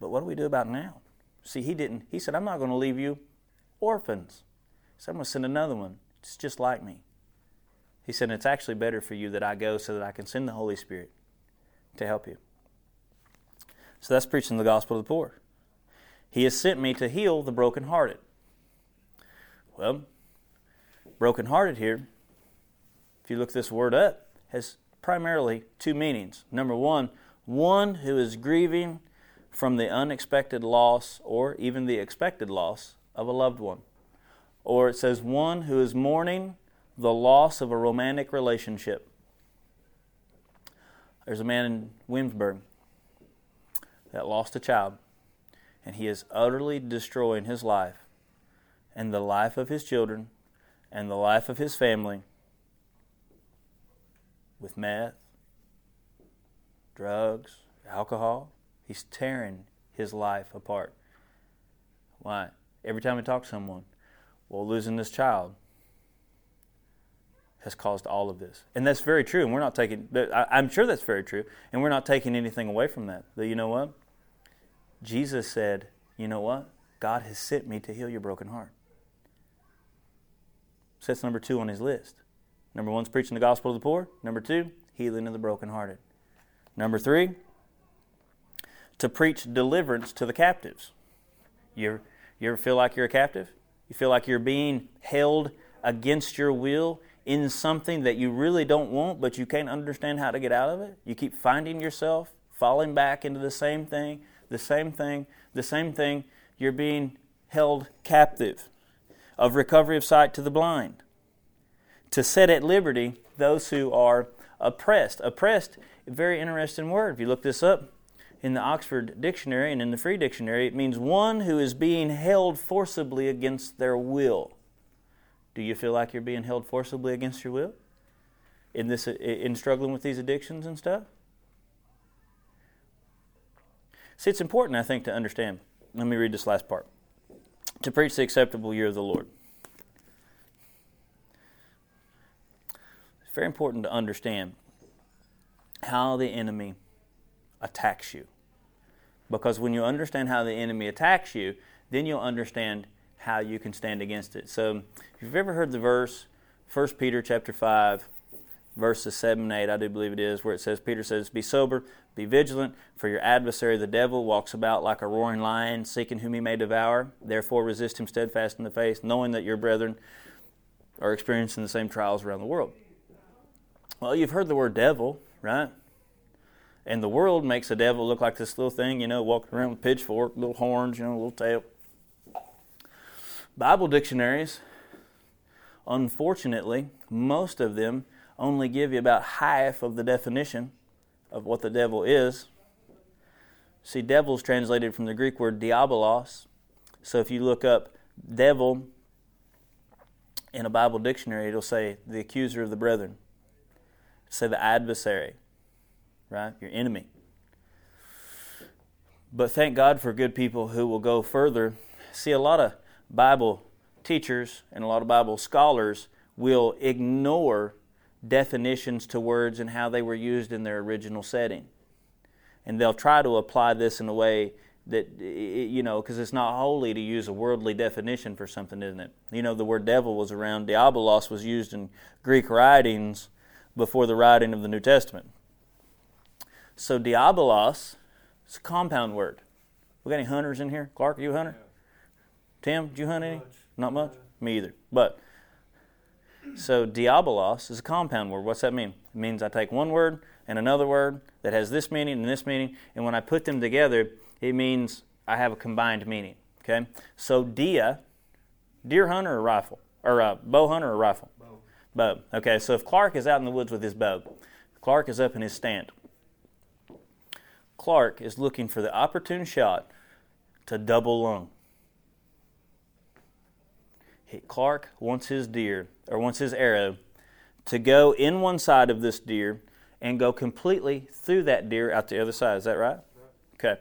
But what do we do about now? See, he didn't. He said, I'm not going to leave you orphans. He said, I'm going to send another one. It's just like me. He said, it's actually better for you that I go so that I can send the Holy Spirit to help you. So that's preaching the gospel to the poor. He has sent me to heal the brokenhearted. Well, brokenhearted here, if you look this word up, has primarily two meanings. Number one who is grieving from the unexpected loss or even the expected loss of a loved one. Or it says one who is mourning the loss of a romantic relationship. There's a man in Williamsburg that lost a child, and he is utterly destroying his life and the life of his children, and the life of his family with meth, drugs, alcohol. He's tearing his life apart. Why? Every time we talk to someone, well, losing this child has caused all of this. And that's very true, and we're not taking, I'm sure that's very true, and we're not taking anything away from that. But you know what? Jesus said, you know what? God has sent me to heal your broken heart. So that's number two on his list. Number one's preaching the gospel to the poor. Number two, healing of the brokenhearted. Number three, to preach deliverance to the captives. You ever feel like you're a captive? You feel like you're being held against your will in something that you really don't want, but you can't understand how to get out of it? You keep finding yourself falling back into the same thing. You're being held captive, of recovery of sight to the blind, to set at liberty those who are oppressed. Oppressed, a very interesting word. If you look this up in the Oxford Dictionary and in the Free Dictionary, it means one who is being held forcibly against their will. Do you feel like you're being held forcibly against your will in struggling with these addictions and stuff? See, it's important, I think, to understand. Let me read this last part. To preach the acceptable year of the Lord. It's very important to understand how the enemy attacks you. Because when you understand how the enemy attacks you, then you'll understand how you can stand against it. So if you've ever heard the verse, 1 Peter chapter 5, verses 7 and 8, I do believe it is, where it says, Peter says, be sober, be vigilant, for your adversary the devil walks about like a roaring lion, seeking whom he may devour. Therefore resist him steadfast in the faith, knowing that your brethren are experiencing the same trials around the world. Well, you've heard the word devil, right? And the world makes a devil look like this little thing, you know, walking around with pitchfork, little horns, you know, little tail. Bible dictionaries, unfortunately, most of them only give you about half of the definition of what the devil is. See, devil's translated from the Greek word diabolos. So if you look up devil in a Bible dictionary, it'll say the accuser of the brethren. It'll say the adversary, right? Your enemy. But thank God for good people who will go further. See, a lot of Bible teachers and a lot of Bible scholars will ignore definitions to words and how they were used in their original setting. And they'll try to apply this in a way that, you know, because it's not holy to use a worldly definition for something, isn't it? You know, the word devil was around. Diabolos was used in Greek writings before the writing of the New Testament. So diabolos is a compound word. We got any hunters in here? Clark, are you a hunter? Yeah. Tim, did you hunt any? Not much? Me either. But so diabolos is a compound word. What's that mean? It means I take one word and another word that has this meaning, and when I put them together, it means I have a combined meaning. Okay? So deer hunter or rifle? Or bow hunter or rifle? Bow. Okay, so if Clark is out in the woods with his bow, Clark is up in his stand. Clark is looking for the opportune shot to double lung. Clark wants his deer, or wants his arrow, to go in one side of this deer and go completely through that deer out the other side. Is that right? Okay.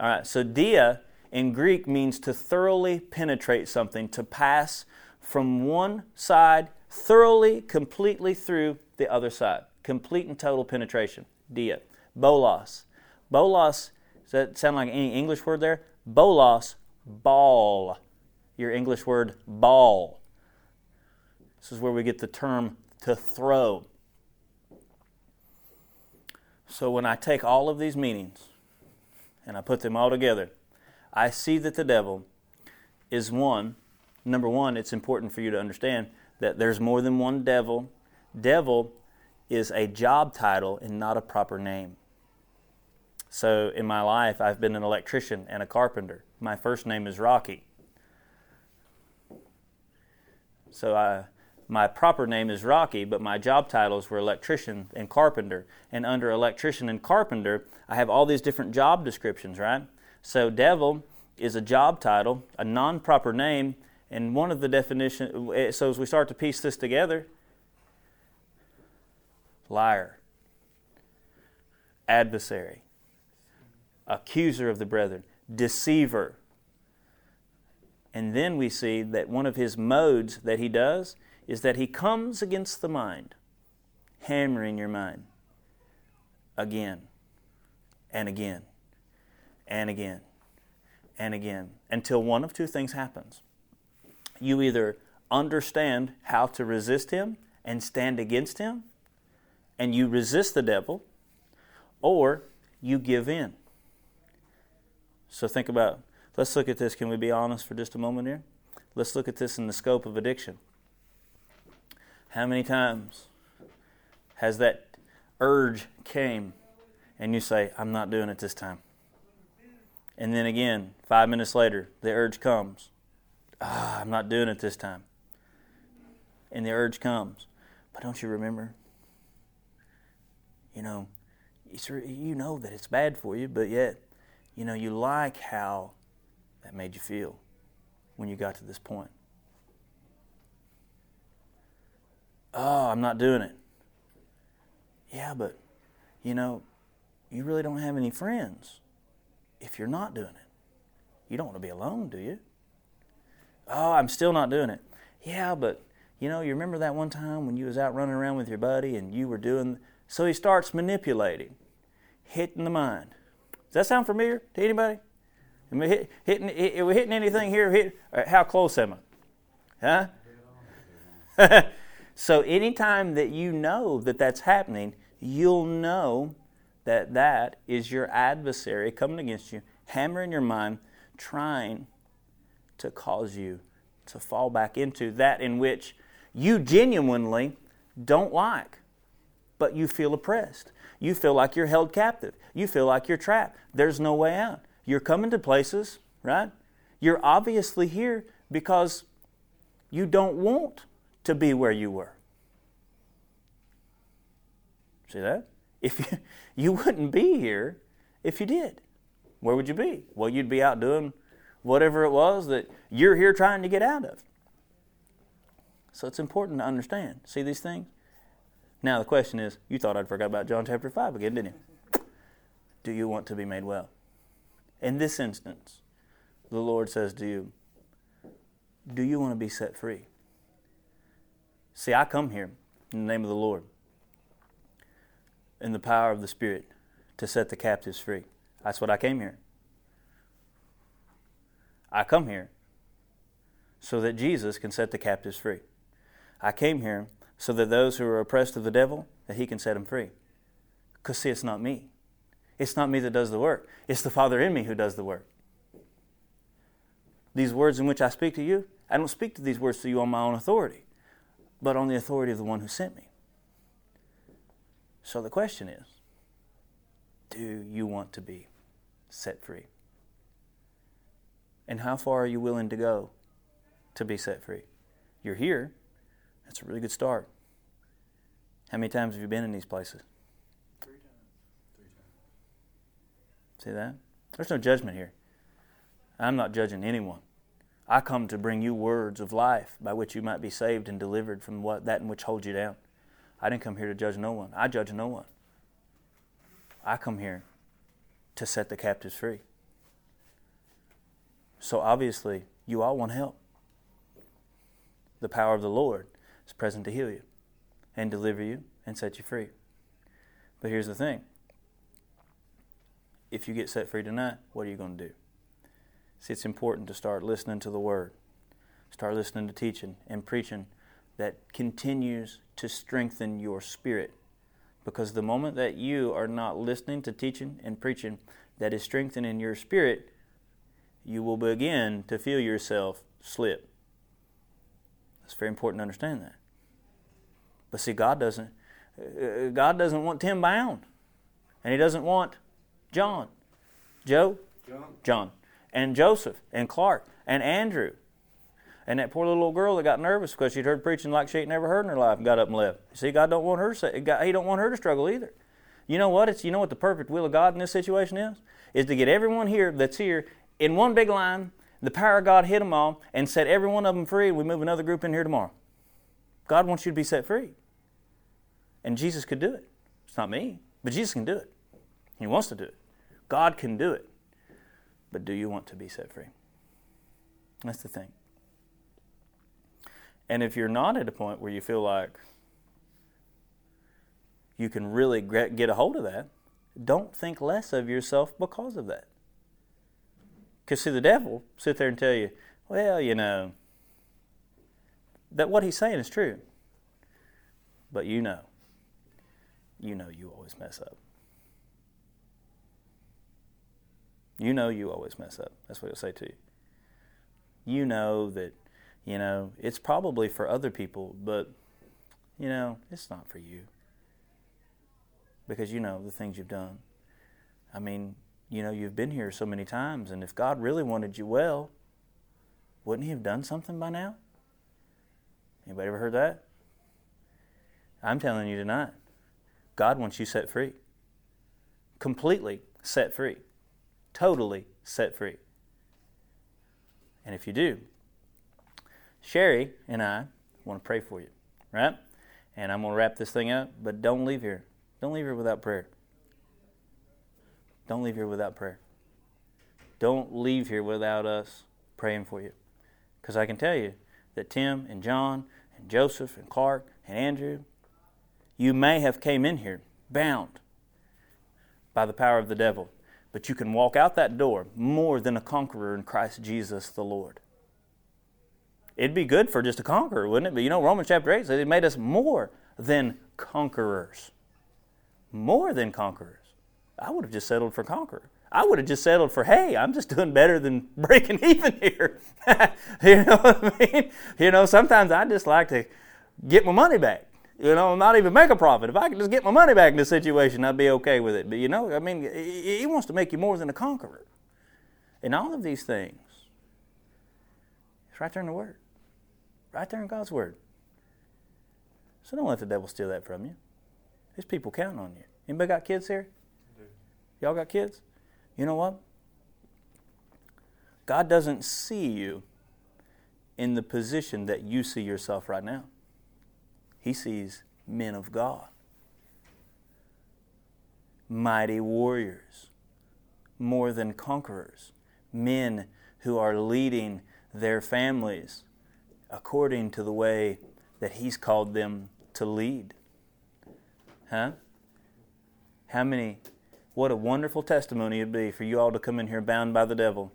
All right. So dia in Greek means to thoroughly penetrate something, to pass from one side thoroughly, completely through the other side. Complete and total penetration. Dia. Bolos. Bolos, does that sound like any English word there? Bolos, ball. Your English word, ball. This is where we get the term to throw. So when I take all of these meanings and I put them all together, I see that the devil is one. Number one, it's important for you to understand that there's more than one devil. Devil is a job title and not a proper name. So in my life, I've been an electrician and a carpenter. My first name is Rocky. So my proper name is Rocky, but my job titles were electrician and carpenter. And under electrician and carpenter, I have all these different job descriptions, right? So devil is a job title, a non-proper name, and one of the definitions, so as we start to piece this together, liar, adversary, accuser of the brethren, deceiver. And then we see that one of his modes that he does is that he comes against the mind, hammering your mind again and again and again and again until one of two things happens. You either understand how to resist him and stand against him, and you resist the devil, or you give in. So think about it. Let's look at this. Can we be honest for just a moment here? Let's look at this in the scope of addiction. How many times has that urge came and you say, I'm not doing it this time? And then again, 5 minutes later, the urge comes. I'm not doing it this time. And the urge comes. But don't you remember? You know, you know that it's bad for you, but yet, you know, you like how that made you feel when you got to this point. Oh, I'm not doing it. Yeah, but, you know, you really don't have any friends if you're not doing it. You don't want to be alone, do you? Oh, I'm still not doing it. Yeah, but, you know, you remember that one time when you was out running around with your buddy and you were doing... So he starts manipulating. hitting the mind. Does that sound familiar to anybody? I mean, hitting anything here? How close am I? Huh? So anytime that you know that that's happening, you'll know that that is your adversary coming against you, hammering your mind, trying to cause you to fall back into that in which you genuinely don't like, but you feel oppressed. You feel like you're held captive. You feel like you're trapped. There's no way out. You're coming to places, right? You're obviously here because you don't want to be where you were. See that? If you wouldn't be here if you did. Where would you be? Well, you'd be out doing whatever it was that you're here trying to get out of. So it's important to understand. See these things? Now the question is, you thought I'd forgot about John chapter 5 again, didn't you? Do you want to be made well? In this instance, the Lord says to you, do you want to be set free? See, I come here in the name of the Lord, in the power of the Spirit, to set the captives free. That's what I came here. I come here so that Jesus can set the captives free. I came here so that those who are oppressed of the devil, that he can set them free. Because see, it's not me. It's not me that does the work. It's the Father in me who does the work. These words in which I speak to you, I don't speak to these words to you on my own authority, but on the authority of the one who sent me. So the question is, do you want to be set free? And how far are you willing to go to be set free? You're here. That's a really good start. How many times have you been in these places? 3 times. See that? There's no judgment here. I'm not judging anyone. I come to bring you words of life by which you might be saved and delivered from that in which holds you down. I didn't come here to judge no one. I judge no one. I come here to set the captives free. So obviously, you all want help. The power of the Lord is present to heal you and deliver you and set you free. But here's the thing. If you get set free tonight, what are you going to do? See, it's important to start listening to the Word. Start listening to teaching and preaching that continues to strengthen your spirit. Because the moment that you are not listening to teaching and preaching that is strengthening your spirit, you will begin to feel yourself slip. It's very important to understand that. But see, God doesn't want Tim bound. And He doesn't want John, Joe, John, and Joseph, and Clark, and Andrew. And that poor little girl that got nervous because she'd heard preaching like she ain't never heard in her life and got up and left. See, God don't want her. He don't want her to struggle either. You know what? You know what the perfect will of God in this situation is? Is to get everyone here that's here in one big line. The power of God hit them all and set every one of them free. We move another group in here tomorrow. God wants you to be set free. And Jesus could do it. It's not me, but Jesus can do it. He wants to do it. God can do it. But do you want to be set free? That's the thing. And if you're not at a point where you feel like you can really get a hold of that, don't think less of yourself because of that. Because see, the devil sit there and tell you, well, you know, that what he's saying is true. But you know you always mess up. You know you always mess up. That's what he'll say to you. You know that, you know, it's probably for other people, but, you know, it's not for you. Because you know the things you've done. I mean, you know, you've been here so many times, and if God really wanted you well, wouldn't He have done something by now? Anybody ever heard that? I'm telling you tonight, God wants you set free. Completely set free. Totally set free. And if you do, Sherry and I want to pray for you, right? And I'm going to wrap this thing up, but don't leave here. Don't leave here without prayer. Don't leave here without prayer. Don't leave here without us praying for you. Because I can tell you that Tim and John and Joseph and Clark and Andrew, you may have came in here bound. by the power of the devil. But you can walk out that door more than a conqueror in Christ Jesus the Lord. It'd be good for just a conqueror, wouldn't it? But you know, Romans chapter 8 says He made us more than conquerors. More than conquerors. I would have just settled for conqueror. I would have just settled for, hey, I'm just doing better than breaking even here. You know what I mean? You know, sometimes I just like to get my money back. You know, not even make a profit. If I could just get my money back in this situation, I'd be okay with it. But you know, I mean, He wants to make you more than a conqueror. And all of these things, it's right there in the Word. Right there in God's Word. So don't let the devil steal that from you. His people count on you. Anybody got kids here? Y'all got kids? You know what? God doesn't see you in the position that you see yourself right now. He sees men of God, mighty warriors, more than conquerors, men who are leading their families according to the way that He's called them to lead. Huh? How many, what a wonderful testimony it'd be for you all to come in here bound by the devil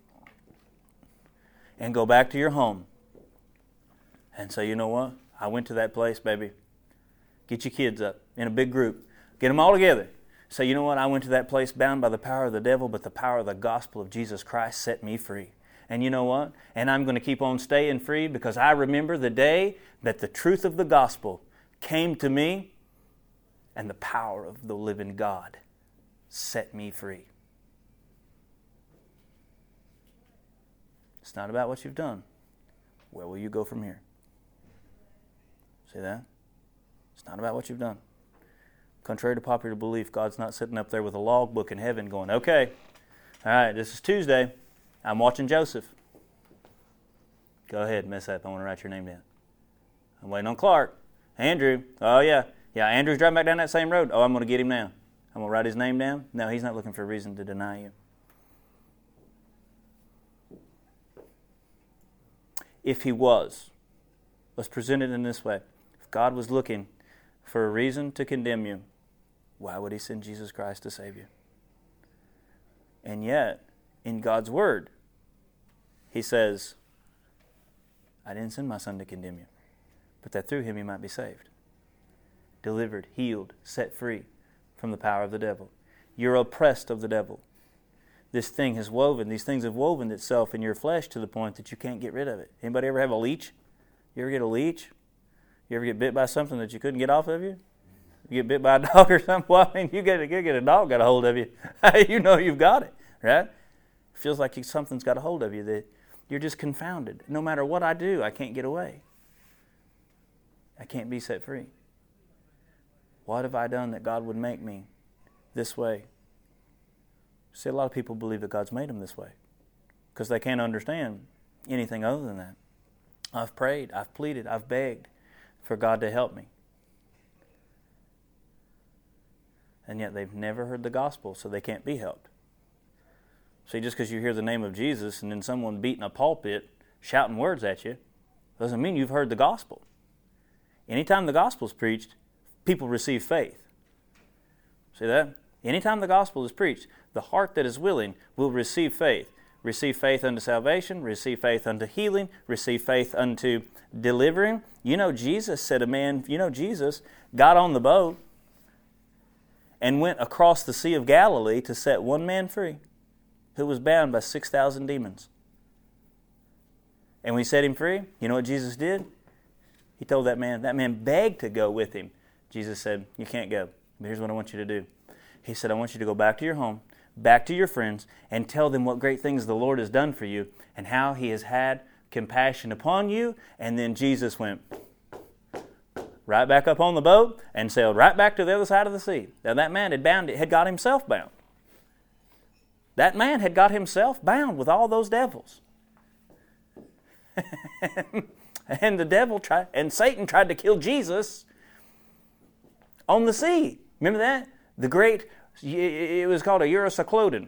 and go back to your home and say, you know what? I went to that place, baby. Get your kids up in a big group. Get them all together. Say, you know what? I went to that place bound by the power of the devil, but the power of the gospel of Jesus Christ set me free. And you know what? And I'm going to keep on staying free because I remember the day that the truth of the gospel came to me and the power of the living God set me free. It's not about what you've done. Where will you go from here? See that? It's not about what you've done. Contrary to popular belief, God's not sitting up there with a logbook in heaven going, okay, all right, this is Tuesday. I'm watching Joseph. Go ahead, mess up. I want to write your name down. I'm waiting on Clark. Andrew. Oh, yeah. Yeah, Andrew's driving back down that same road. Oh, I'm going to get him now. I'm going to write his name down. No, He's not looking for a reason to deny you. If He was presented in this way, God was looking for a reason to condemn you, why would He send Jesus Christ to save you? And yet, in God's Word, He says, I didn't send my Son to condemn you, but that through Him you might be saved. Delivered, healed, set free from the power of the devil. You're oppressed of the devil. This thing has woven, these things have woven itself in your flesh to the point that you can't get rid of it. Anybody ever have a leech? You ever get a leech? You ever get bit by something that you couldn't get off of you? You get bit by a dog or something? Well, I mean, you get a dog got a hold of you. You know you've got it, right? It feels like something's got a hold of you. That you're just confounded. No matter what I do, I can't get away. I can't be set free. What have I done that God would make me this way? See, a lot of people believe that God's made them this way because they can't understand anything other than that. I've prayed, I've pleaded, I've begged for God to help me. And yet they've never heard the gospel, so they can't be helped. See, just because you hear the name of Jesus and then someone beating a pulpit, shouting words at you, doesn't mean you've heard the gospel. Anytime the gospel's preached, people receive faith. See that? Anytime the gospel is preached, the heart that is willing will receive faith. Receive faith unto salvation, receive faith unto healing, receive faith unto delivering. You know, Jesus said Jesus got on the boat and went across the Sea of Galilee to set one man free who was bound by 6,000 demons. And when He set him free, you know what Jesus did? He told that man begged to go with Him. Jesus said, you can't go, but here's what I want you to do. He said, I want you to go back to your home, back to your friends, and tell them what great things the Lord has done for you and how He has had compassion upon you. And then Jesus went right back up on the boat and sailed right back to the other side of the sea. Now that man had got himself bound. That man had got himself bound with all those devils. And the devil Satan tried to kill Jesus on the sea. Remember that? It was called a Eurosecludon,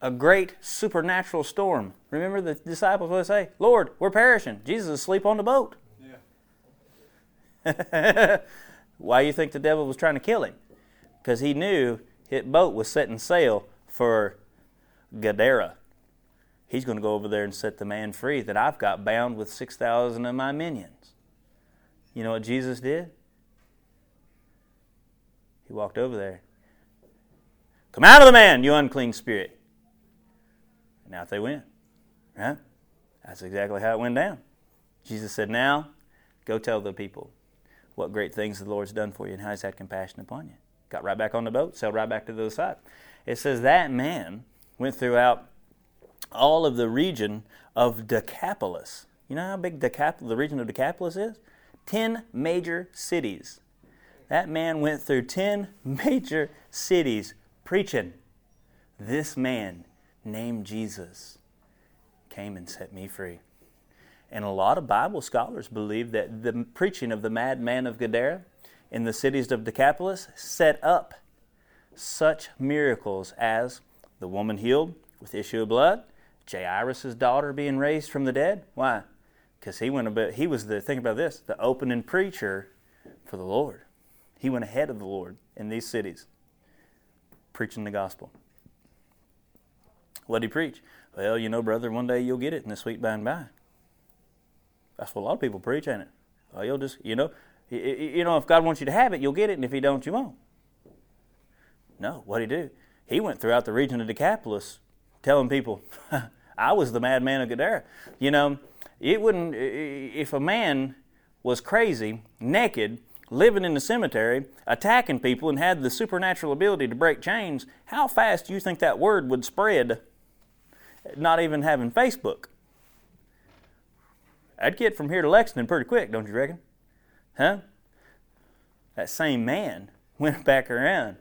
a great supernatural storm. Remember the disciples would say, Lord, we're perishing. Jesus is asleep on the boat. Yeah. Why do you think the devil was trying to kill Him? because he knew his boat was setting sail for Gadara. He's going to go over there and set the man free that I've got bound with 6,000 of my minions. You know what Jesus did? He walked over there. Come out of the man, you unclean spirit. And out they went. Right? That's exactly how it went down. Jesus said, now, go tell the people what great things the Lord's done for you and how he's had compassion upon you. Got right back on the boat, sailed right back to the other side. It says that man went throughout all of the region of Decapolis. You know how big the region of Decapolis is? 10 major cities. That man went through 10 major cities preaching. This man named Jesus came and set me free. And a lot of Bible scholars believe that the preaching of the madman of Gadara in the cities of Decapolis set up such miracles as the woman healed with issue of blood, Jairus' daughter being raised from the dead. Why? Because he was the opening preacher for the Lord. He went ahead of the Lord in these cities, preaching the gospel. What did he preach? Well, you know, brother, one day you'll get it in the sweet by and by. That's what a lot of people preach, ain't it? Well, you'll just, you know, if God wants you to have it, you'll get it, and if he don't, you won't. No, what'd he do? He went throughout the region of Decapolis telling people, I was the madman of Gadara. You know, it wouldn't, if a man was crazy, naked, living in the cemetery, attacking people, and had the supernatural ability to break chains, how fast do you think that word would spread, not even having Facebook? I'd get from here to Lexington pretty quick, don't you reckon? Huh? That same man went back around.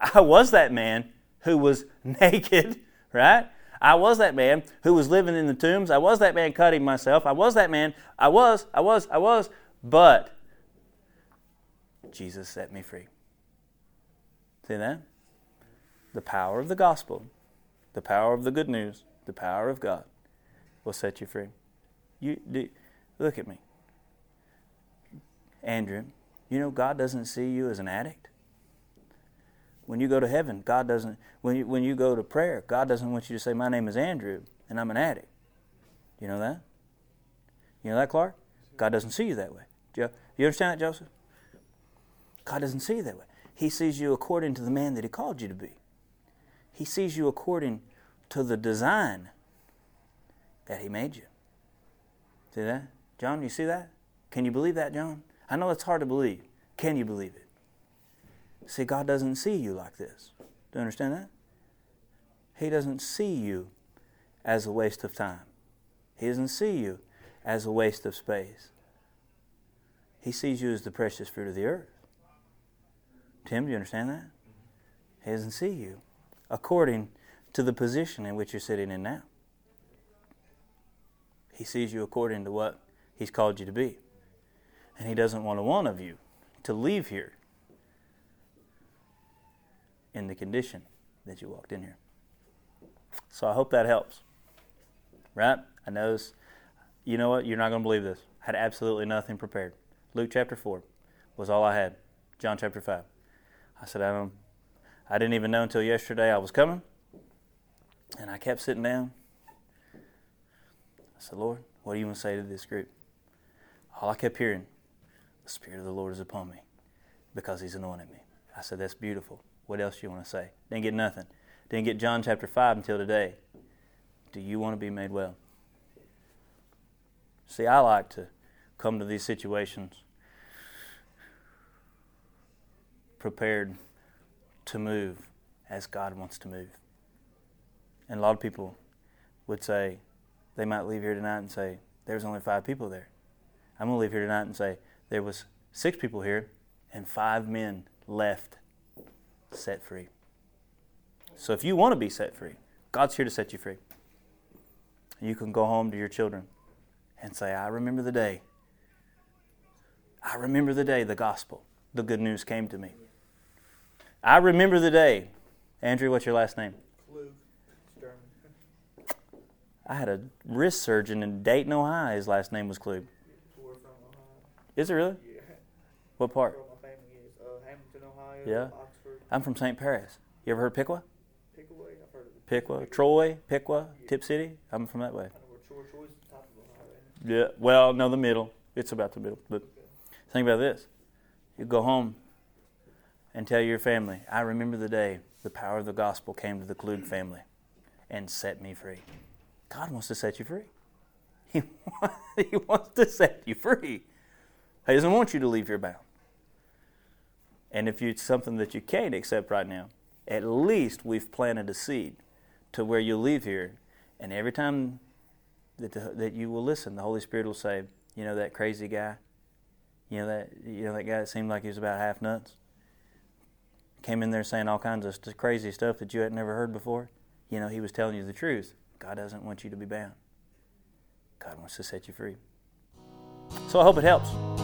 I was that man who was naked, right? I was that man who was living in the tombs. I was that man cutting myself. I was that man. But Jesus set me free. See that? The power of the gospel, the power of the good news, the power of God will set you free. Look at me. Andrew, you know God doesn't see you as an addict. When you go to heaven, God doesn't, when you go to prayer, God doesn't want you to say, my name is Andrew and I'm an addict. You know that? You know that, Clark? God doesn't see you that way. You understand that, Joseph? God doesn't see you that way. He sees you according to the man that he called you to be. He sees you according to the design that he made you. See that? John, you see that? Can you believe that, John? I know it's hard to believe. Can you believe it? See, God doesn't see you like this. Do you understand that? He doesn't see you as a waste of time. He doesn't see you as a waste of space. He sees you as the precious fruit of the earth. Tim, do you understand that? He doesn't see you according to the position in which you're sitting in now. He sees you according to what he's called you to be. And he doesn't want one of you to leave here in the condition that you walked in here. So I hope that helps. Right? I know, you know what? You're not going to believe this. I had absolutely nothing prepared. Luke chapter 4 was all I had. John chapter 5. I said, I didn't even know until yesterday I was coming. And I kept sitting down. I said, Lord, what do you want to say to this group? All I kept hearing, the Spirit of the Lord is upon me because he's anointed me. I said, that's beautiful. What else do you want to say? Didn't get nothing. Didn't get John chapter 5 until today. Do you want to be made well? See, I like to come to these situations prepared to move as God wants to move. And a lot of people would say, they might leave here tonight and say, there was only 5 people there. I'm going to leave here tonight and say, there was 6 people here and 5 men left set free. So if you want to be set free, God's here to set you free. You can go home to your children and say, I remember the day the gospel, the good news came to me. I remember the day. Andrew, what's your last name? Luke. I had a wrist surgeon in Dayton, Ohio. His last name was Klug. We're from Ohio. Is it really? Yeah. What part? My family is Hamilton, Ohio, yeah. Oxford. I'm from St. Paris. You ever heard of Piqua? Piqua, I've heard of it. Piqua, Troy, Piqua, yeah. Tip City. I'm from that way. I know where Troy's the top of Ohio. Yeah, well, no, the middle. It's about the middle. But think about this. You go home and tell your family, I remember the day the power of the gospel came to the Clued family and set me free. God wants to set you free. He wants to set you free. He doesn't want you to leave your bound. And if it's something that you can't accept right now, at least we've planted a seed to where you leave here. And every time that you will listen, the Holy Spirit will say, you know that crazy guy? You know that guy that seemed like he was about half nuts? Came in there saying all kinds of crazy stuff that you had never heard before? You know, he was telling you the truth. God doesn't want you to be bound. God wants to set you free. So I hope it helps.